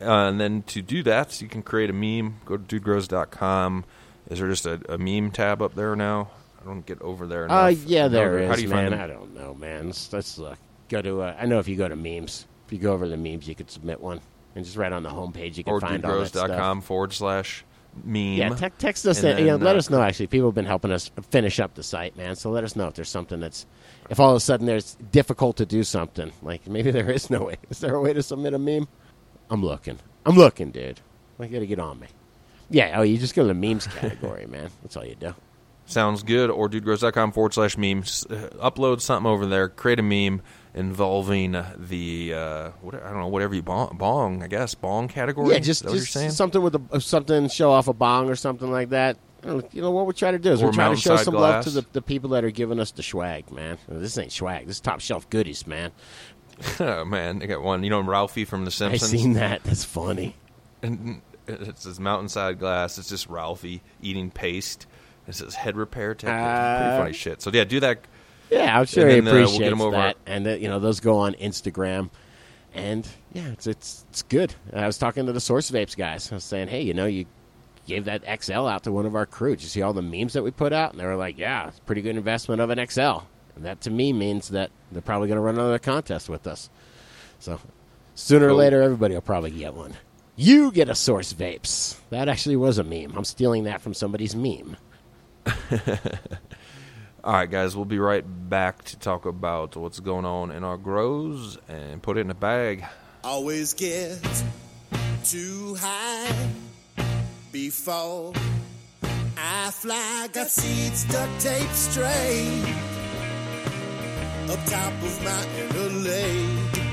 Uh, and then to do that, so you can create a meme. Go to dude grows dot com. Is there just a, a meme tab up there now? I don't get over there enough. Uh, yeah, there no, is, how do you man. Find them? I don't know, man. Let's, let's look. Go to. Uh, I know if you go to memes. If you go over to the memes, you could submit one. And just right on the homepage, you can or find all that stuff. Or dudegrows dot com forward slash meme. Yeah, te- text us. That, then, you know, uh, let us know, actually. People have been helping us finish up the site, man. So let us know if there's something that's... If all of a sudden there's difficult to do something. Like, maybe there is no way. Is there a way to submit a meme? I'm looking. I'm looking, dude. I got to get on me. Yeah, oh, you just go to the memes category, man. That's all you do. Sounds good. Or dudegrows dot com forward slash memes. Uh, upload something over there. Create a meme. Involving the uh, what, I don't know whatever you bong, bong I guess bong category. Yeah, just, just what you're saying? something with a something show off a bong or something like that. You know what we're trying to do is or we're trying to show some glass. love to the, the people that are giving us the swag, man. This ain't swag. This is top shelf goodies, man. Oh, man. They got one. You know Ralphie from The Simpsons? I seen that. That's funny. And it says Mountainside Glass. It's just Ralphie eating paste. It says head repair technique. Uh, Pretty funny shit. So, yeah, do that. Yeah, I'm sure he appreciates uh, we'll get them over. that. And, uh, you know, those go on Instagram. And, yeah, it's, it's, it's good. I was talking to the Source Vapes guys. I was saying, hey, you know, you gave that X L out to one of our crew. Did you see all the memes that we put out? And they were like, yeah, it's a pretty good investment of an X L. And that, to me, means that they're probably going to run another contest with us. So sooner or later, everybody will probably get one. You get a Source Vapes. That actually was a meme. I'm stealing that from somebody's meme. All right, guys, we'll be right back to talk about what's going on in our grows and put it in a bag. Always get too high before I fly. Got seeds, duct tape, strain up top of my interlake.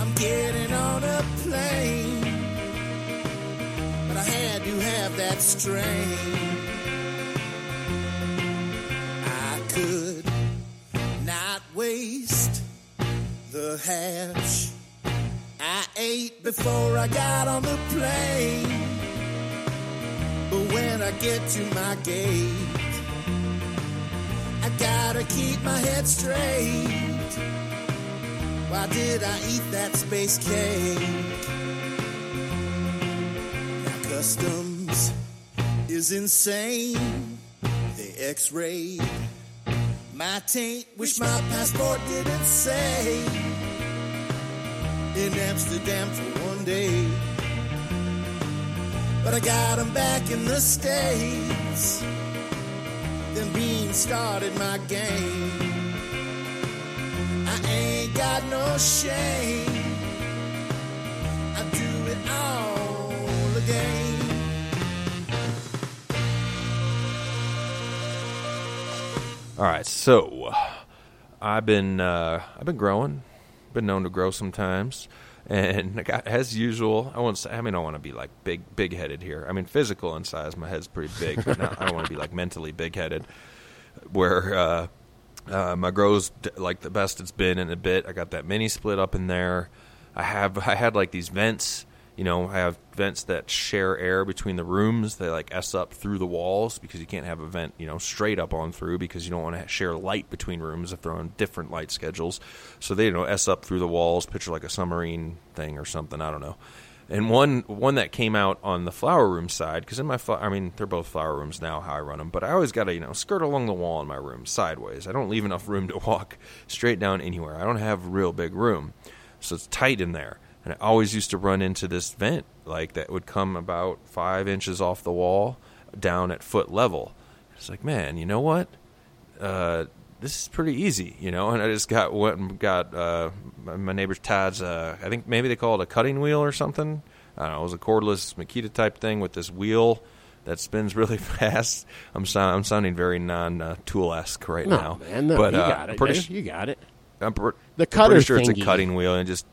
I'm getting on a plane, but I had to have that strain. Could not waste the hash I ate before I got on the plane. But when I get to my gate, I gotta keep my head straight. Why did I eat that space cake? Now customs is insane. They x-rayed my taint, which my passport didn't say. In Amsterdam for one day, but I got them back in the States. Then Bean started my game. I ain't got no shame. I do it all again. All right, so I've been uh, I've been growing, been known to grow sometimes, and I got, as usual, I won't say, I mean, I want to be like big big headed here. I mean, physical in size, my head's pretty big, but not, I don't want to be like mentally big headed. Where uh, uh, my grow's like the best it's been in a bit. I got that mini split up in there. I have I had like these vents. You know, I have vents that share air between the rooms. They, like, S up through the walls because you can't have a vent, you know, straight up on through because you don't want to share light between rooms if they're on different light schedules. So they, you know, S up through the walls, picture like a submarine thing or something. I don't know. And one one that came out on the flower room side because in my – I mean, they're both flower rooms now, how I run them. But I always got to, you know, skirt along the wall in my room sideways. I don't leave enough room to walk straight down anywhere. I don't have real big room. So it's tight in there. And I always used to run into this vent, like, that would come about five inches off the wall, down at foot level. It's like, man, you know what? Uh, this is pretty easy, you know? And I just got went and got uh, my neighbor's Todd's, uh, I think maybe they call it a cutting wheel or something. I don't know. It was a cordless Makita-type thing with this wheel that spins really fast. I'm, so- I'm sounding very non-tool-esque uh, right no, now. Man, no, but, you, uh, got it, pretty sh- you got it. I'm per- the cutter I'm pretty sure thingy. It's a cutting wheel and just...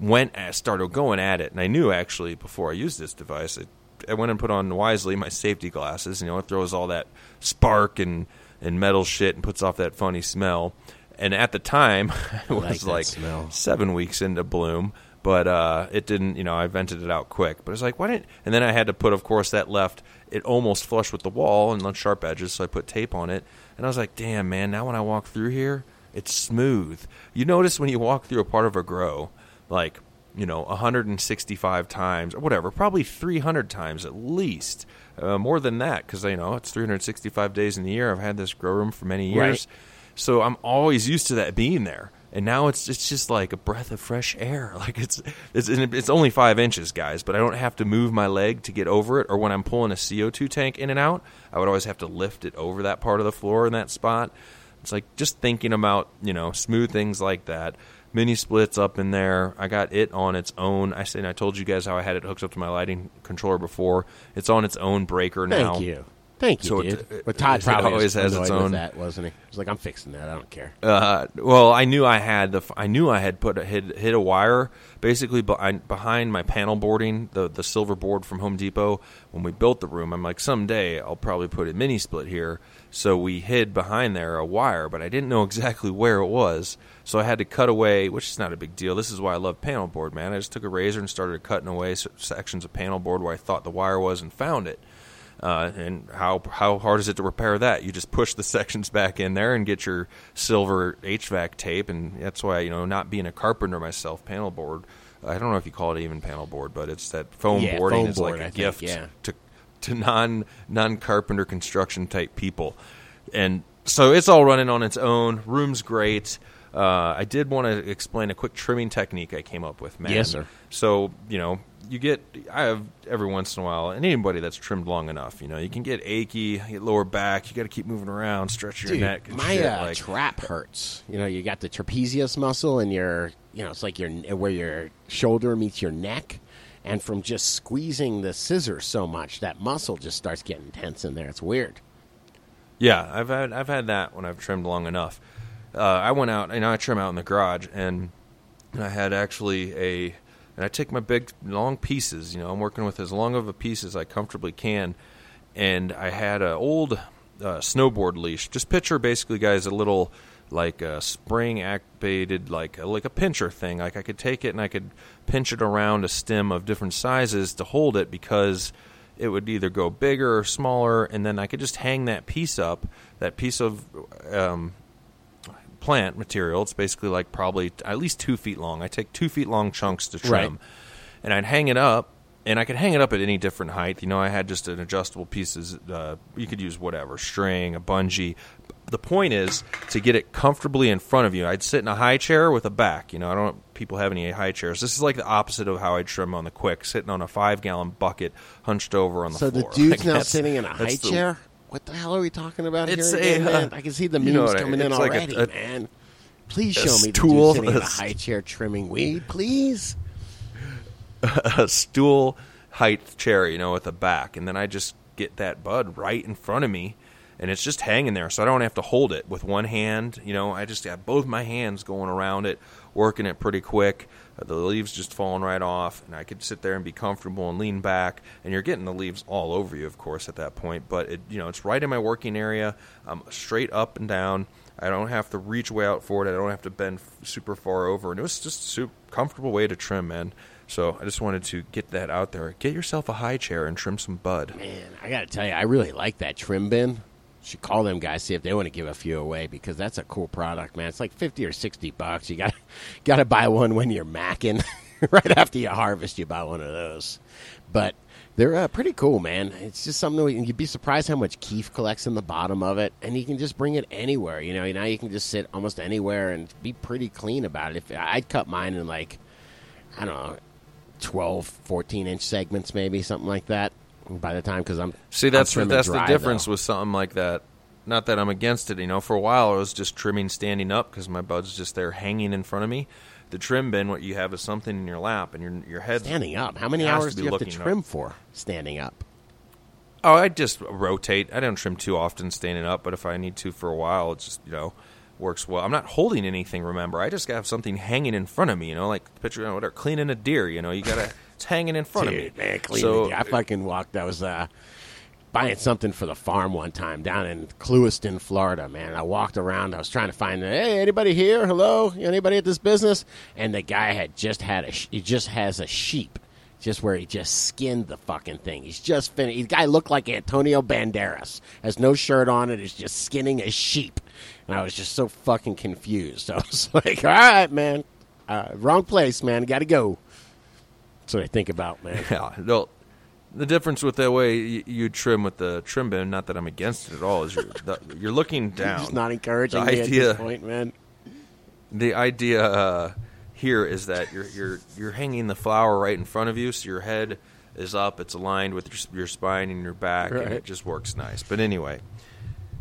Went I started going at it, and I knew actually before I used this device, I, I went and put on wisely my safety glasses. You know, it throws all that spark and, and metal shit and puts off that funny smell. And at the time, it was like, like seven weeks into bloom, but uh, it didn't. You know, I vented it out quick, but it's like, why didn't? And then I had to put, of course, that left it almost flush with the wall and sharp edges, so I put tape on it. And I was like, damn, man, now when I walk through here, it's smooth. You notice when you walk through a part of a grow. Like, you know, one hundred sixty-five times or whatever, probably three hundred times at least, uh, more than that, because, you know, it's three hundred sixty-five days in the year. I've had this grow room for many years. Right. So I'm always used to that being there. And now it's it's just like a breath of fresh air. Like it's it's it's only five inches, guys, but I don't have to move my leg to get over it. Or when I'm pulling a C O two tank in and out, I would always have to lift it over that part of the floor in that spot. It's like just thinking about, you know, smooth things like that. Mini splits up in there. I got it on its own. I said I told you guys how I had it hooked up to my lighting controller before. It's on its own breaker now. Thank you. Thank you, so dude. It, but Todd probably it always has its own. That wasn't he? He's like, I'm fixing that. I don't care. Uh, well, I knew I had the. I knew I had put a, hit hit a wire basically behind my panel boarding, the the silver board from Home Depot. When we built the room, I'm like, someday I'll probably put a mini split here. So we hid behind there a wire, but I didn't know exactly where it was. So I had to cut away, which is not a big deal. This is why I love panel board, man. I just took a razor and started cutting away sections of panel board where I thought the wire was and found it. Uh, and how how hard is it to repair that? You just push the sections back in there and get your silver H V A C tape, and that's why, you know, not being a carpenter myself, panel board, I don't know if you call it even panel board, but it's that foam yeah, boarding foam is board, like a I gift think, yeah. to to non non carpenter construction type people, and so it's all running on its own. Room's great. Uh, I did want to explain a quick trimming technique I came up with, man. Yes, sir. So, you know, you get, I have every once in a while, and anybody that's trimmed long enough, you know, you can get achy, get lower back, you got to keep moving around, stretch your Dude, neck. And my shit, uh, like. trap hurts. You know, you got the trapezius muscle and your, you know, it's like your where your shoulder meets your neck. And from just squeezing the scissors so much, that muscle just starts getting tense in there. It's weird. Yeah, I've had, I've had that when I've trimmed long enough. Uh, I went out, and I trim out in the garage, and I had actually a, and I take my big, long pieces, you know, I'm working with as long of a piece as I comfortably can, and I had an old uh, snowboard leash. Just picture, basically, guys, a little, like, a spring-activated, like, like a pincher thing. Like, I could take it, and I could pinch it around a stem of different sizes to hold it, because it would either go bigger or smaller, and then I could just hang that piece up, that piece of... Um, plant material. It's basically like probably at least two feet long. I take two feet long chunks to trim, right. And I'd hang it up, and I could hang it up at any different height. You know, I had just an adjustable pieces. Uh, you could use whatever, string, a bungee. The point is to get it comfortably in front of you. I'd sit in a high chair with a back. You know, I don't know if people have any high chairs. This is like the opposite of how I trim on the quick, sitting on a five-gallon bucket, hunched over on the so floor. So the dude's like now sitting in a high chair? The, What the hell are we talking about it's here again, a, man? I can see the memes you know coming I, in like already, a, a, man. Please show me stool, the dude sitting a, in a high chair trimming weed, please. A stool height chair, you know, with a back. And then I just get that bud right in front of me, and it's just hanging there, so I don't have to hold it with one hand. You know, I just have both my hands going around it, working it pretty quick. The leaves just falling right off, and I could sit there and be comfortable and lean back, and you're getting the leaves all over you, of course, at that point. But, it, you know, it's right in my working area. I'm straight up and down. I don't have to reach way out forward. I don't have to bend super far over. And it was just a super comfortable way to trim, man. So I just wanted to get that out there. Get yourself a high chair and trim some bud. Man, I got to tell you, I really like that trim bin. Should call them guys, see if they want to give a few away, because that's a cool product, man. It's like fifty or sixty bucks. You got got to buy one when you're macking. Right after you harvest, you buy one of those. But they're uh, pretty cool, man. It's just something that you'd be surprised how much Keef collects in the bottom of it, and you can just bring it anywhere. You know, now you can just sit almost anywhere and be pretty clean about it. If I'd cut mine in like, I don't know, twelve, fourteen-inch segments maybe, something like that. By the time, because I'm see that's I'm that's dry, the difference though. With something like that. Not that I'm against it, you know. For a while, I was just trimming standing up because my bud's just there hanging in front of me. The trim bin, what you have is something in your lap and your your head standing up. How many hours do you have to trim up. for standing up? Oh, I just rotate. I don't trim too often standing up, but if I need to for a while, it's just you know. Works well. I'm not holding anything, remember. I just have something hanging in front of me, you know, like picture, you know, whatever, cleaning a deer, you know, you gotta, it's hanging in front Dude, of me. Man, cleaning so, a deer. I fucking walked, I was uh, buying something for the farm one time down in Clewiston, Florida, man. I walked around, I was trying to find, hey, anybody here? Hello? Anybody at this business? And the guy had just had a, he just has a sheep. Just where he just skinned the fucking thing. He's just finished. The guy looked like Antonio Banderas. Has no shirt on and is just skinning a sheep. And I was just so fucking confused. I was like, all right, man. Uh, wrong place, man. Got to go. That's what I think about, man. Yeah, no, the difference with that way you, you trim with the trim bin, not that I'm against it at all, is you're, the, you're looking down. It's not encouraging the idea, me at this point, man. The idea... Uh, Here is that you're you're you're hanging the flower right in front of you, so your head is up. It's aligned with your, your spine and your back, right. And it just works nice. But anyway,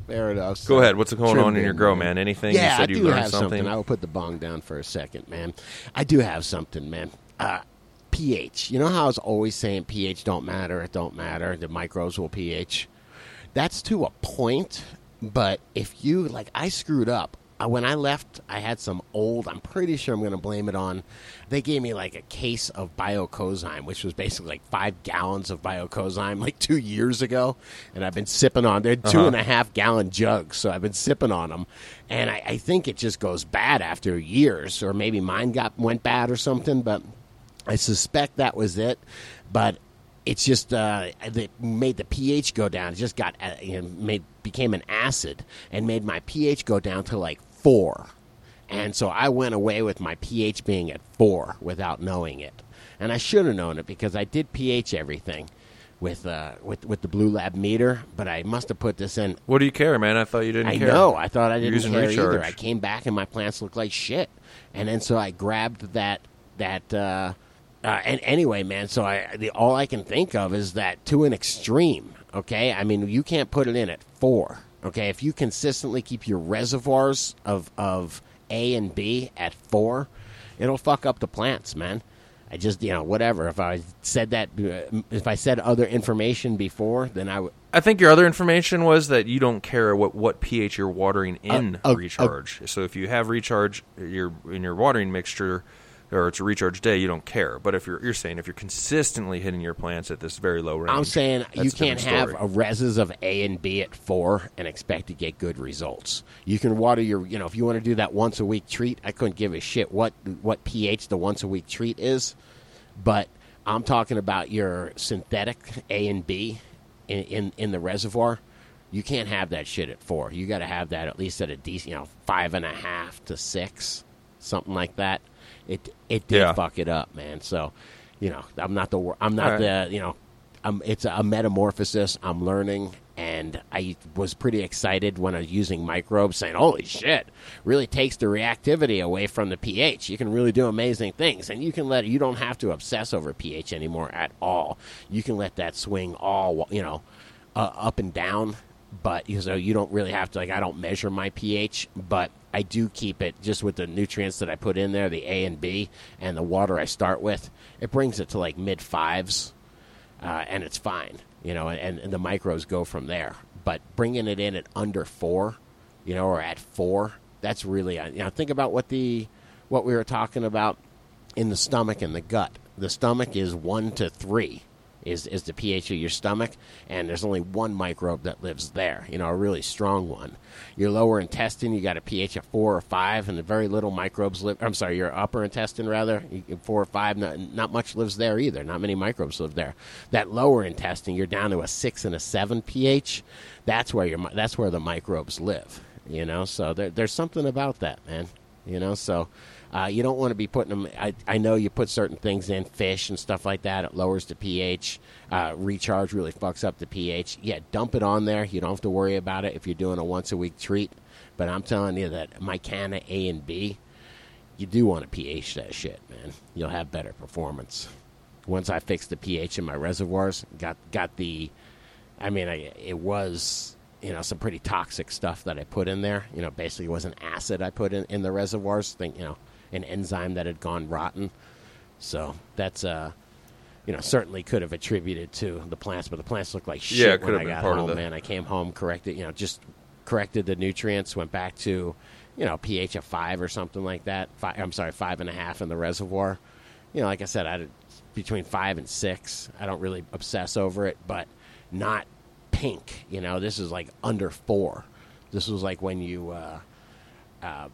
there it is. Go ahead. What's going on in your grow, man? Anything? Yeah, you said I you do learned have something. something. I will put the bong down for a second, man. I do have something, man. Uh, pH. You know how I was always saying pH don't matter. It don't matter. The microbes will pH. that's to a point, but if you, like, I screwed up. When I left, I had some old, I'm pretty sure I'm going to blame it on, they gave me like a case of Biocozyme, which was basically like five gallons of Biocozyme like two years ago. And I've been sipping on, they're uh-huh. two and a half gallon jugs, so I've been sipping on them. And I, I think it just goes bad after years, or maybe mine got went bad or something, but I suspect that was it. But it's just, uh, they made the pH go down. It just got, you know, made, became an acid and made my pH go down to like four. And so I went away with my pH being at four without knowing it. And I should have known it because I did pH everything with, uh, with, with the Blue Lab meter, but I must have put this in. What do you care, man? I thought you didn't I care. I know. I thought I didn't care Recharge. Either. I came back and my plants looked like shit. And then so I grabbed that, that, uh, Uh, and anyway, man, so I the, all I can think of is that to an extreme, okay? I mean, you can't put it in at four, okay? If you consistently keep your reservoirs of, of A and B at four, it'll fuck up the plants, man. I just, you know, whatever. If I said that, if I said other information before, then I would. I think your other information was that you don't care what, what pH you're watering in uh, uh, Recharge. Uh, so if you have Recharge your, in your watering mixture, or it's a Recharge day, you don't care. But if you're you're saying if you're consistently hitting your plants at this very low range, I'm saying you can't have a reses of A and B at four and expect to get good results. You can water your, you know, if you want to do that once a week treat, I couldn't give a shit what what pH the once a week treat is, but I'm talking about your synthetic A and B in in, in the reservoir. You can't have that shit at four. You got to have that at least at a decent, you know, five and a half to six, something like that. It it did yeah. fuck it up, man. So, you know, I'm not the I'm not right. the you know, I'm it's a metamorphosis. I'm learning, and I was pretty excited when I was using microbes, saying, "Holy shit! Really takes the reactivity away from the pH. You can really do amazing things, and you can let you don't have to obsess over pH anymore at all. You can let that swing all you know, uh, up and down." But you know, you don't really have to, like, I don't measure my pH, but I do keep it just with the nutrients that I put in there, the A and B, and the water I start with. It brings it to like mid fives, uh, and it's fine, you know, and, and the micros go from there. But bringing it in at under four, you know, or at four, that's really, you know, think about what the what we were talking about in the stomach and the gut. The stomach is one to three. Is, is the pH of your stomach, and there's only one microbe that lives there, you know, a really strong one. Your lower intestine, you got a pH of four or five, and the very little microbes live, I'm sorry, your upper intestine, rather, four or five, not, not much lives there either. Not many microbes live there. That lower intestine, you're down to a six and a seven pH. That's where your, that's where the microbes live, you know, so there, there's something about that, man, you know, so... Uh, you don't want to be putting them... I, I know you put certain things in, fish and stuff like that. It lowers the pH. Uh, Recharge really fucks up the pH. Yeah, dump it on there. You don't have to worry about it if you're doing a once-a-week treat. But I'm telling you that my Mycana A and B, you do want to pH that shit, man. You'll have better performance. Once I fixed the pH in my reservoirs, got, got the... I mean, I, it was... you know, some pretty toxic stuff that I put in there. You know, basically it was an acid I put in, in the reservoirs. Think, you know, an enzyme that had gone rotten. So that's, uh, you know, certainly could have attributed to the plants, but the plants looked like shit yeah, it when I got home, man. I came home, corrected, you know, just corrected the nutrients, went back to, you know, pH of five or something like that. Five, I'm sorry, five and a half in the reservoir. You know, like I said, I between five and six. I don't really obsess over it, but not pink. You know, this is like under four. This was like when you, uh, uh,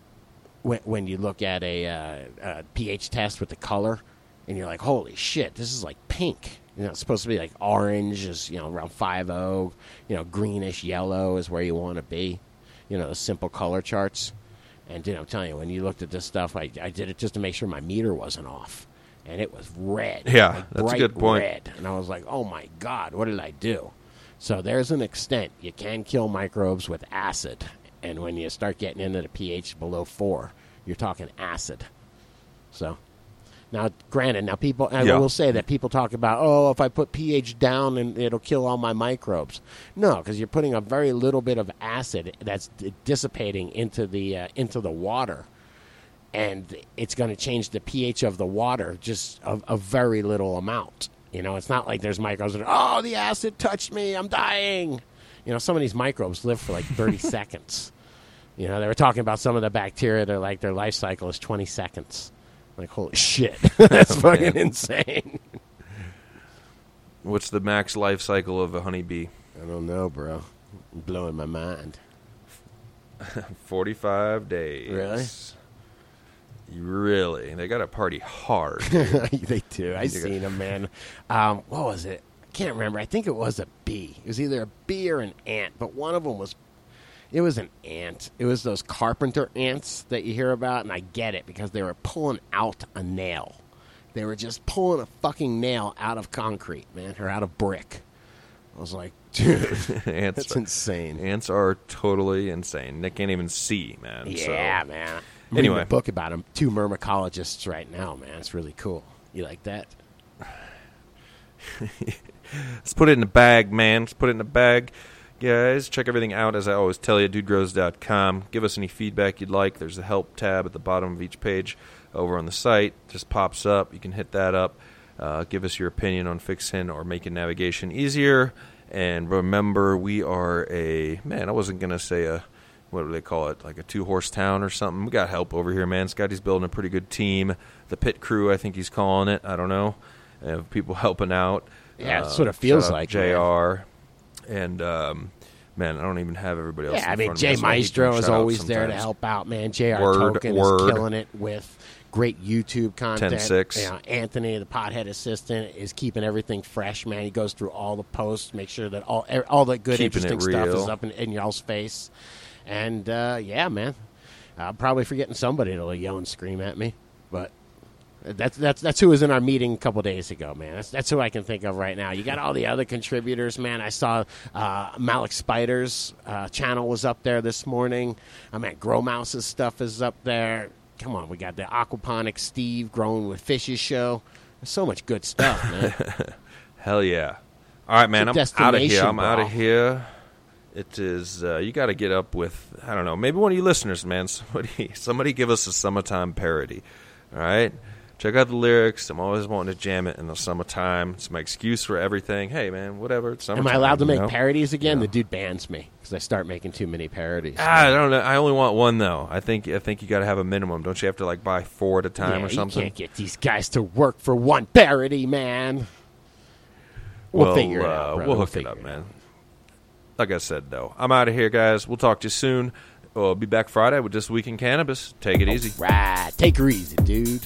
When, when you look at a, uh, a pH test with the color, and you're like, holy shit, this is like pink. You know, it's supposed to be like orange is, you know, around five point oh. You know, greenish yellow is where you want to be. You know, the simple color charts. And, you know, I'm telling you, when you looked at this stuff, I, I did it just to make sure my meter wasn't off. And it was red. Yeah, like that's bright a good point. Red. And I was like, oh, my God, what did I do? So there's an extent. You can kill microbes with acid. And when you start getting into the pH below four, you're talking acid. So, now, granted, now people, I yeah. will say that people talk about, oh, if I put pH down, and it'll kill all my microbes. No, because you're putting a very little bit of acid that's dissipating into the uh, into the water, and it's going to change the pH of the water just a, a very little amount. You know, it's not like there's microbes that are, oh, the acid touched me, I'm dying. you know, some of these microbes live for like thirty seconds. You know, they were talking about some of the bacteria. They're like, their life cycle is twenty seconds. Like, holy shit. That's oh, fucking man. insane. What's the max life cycle of a honeybee? I don't know, bro. You're blowing my mind. forty-five days. Really? Really? They got to party hard. They do. I seen them, man. Um, what was it? I can't remember. I think it was a bee. It was either a bee or an ant, but one of them was It was an ant. It was those carpenter ants that you hear about, and I get it, because they were pulling out a nail. They were just pulling a fucking nail out of concrete, man, or out of brick. I was like, dude, ants, that's insane. Ants are totally insane. They can't even see, man. Yeah, so. man. I'm anyway. reading a book about them, two myrmecologists right now, man. It's really cool. You like that? Let's put it in a bag, man. Let's put it in a bag. Guys, check everything out, as I always tell you, dude grows dot com. Give us any feedback you'd like. There's the help tab at the bottom of each page over on the site. Just pops up. You can hit that up. Uh, give us your opinion on fixing or making navigation easier. And remember, we are a, man, I wasn't going to say a, what do they call it, like a two-horse town or something. We got help over here, man. Scotty's building a pretty good team. The pit crew, I think he's calling it. I don't know. Uh, people helping out. Yeah, that's what it feels like. J R. And, um, man, I don't even have everybody else. Yeah, I mean, Jay Maestro is always there to help out, man. J R Tolkien is killing it with great YouTube content. ten six You know, Anthony, the Pothead Assistant, is keeping everything fresh, man. He goes through all the posts, make sure that all all the good, interesting stuff is up in, in y'all's face. And, uh, yeah, man, I'm probably forgetting somebody that'll yell and scream at me, but... That's that's that's who was in our meeting a couple days ago, man. That's that's who I can think of right now. You got all the other contributors, man. I saw uh, Malik Spider's uh, channel was up there this morning. I mean, Grow Mouse's stuff is up there. Come on, we got the Aquaponic Steve Growing with Fishes show. There's so much good stuff, man. Hell yeah! All right, man. I'm out of here. I'm out of here. It is. Uh, you got to get up with. I don't know. Maybe one of you listeners, man. Somebody, somebody, give us a summertime parody. All right. Check out the lyrics. I'm always wanting to jam it in the summertime. It's my excuse for everything. Hey, man, whatever. It's summertime. Am I allowed to make know? parodies again? No. The dude bans me because I start making too many parodies. Ah, I don't know. I only want one, though. I think I think you got to have a minimum. Don't you have to, like, buy four at a time yeah, or something? You can't get these guys to work for one parody, man. We'll, we'll figure it out, uh, We'll, we'll hook it up, it man. Out. Like I said, though, I'm out of here, guys. We'll talk to you soon. We'll be back Friday with This Week in Cannabis. Take it All easy. Right. Take her easy, dude.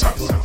It's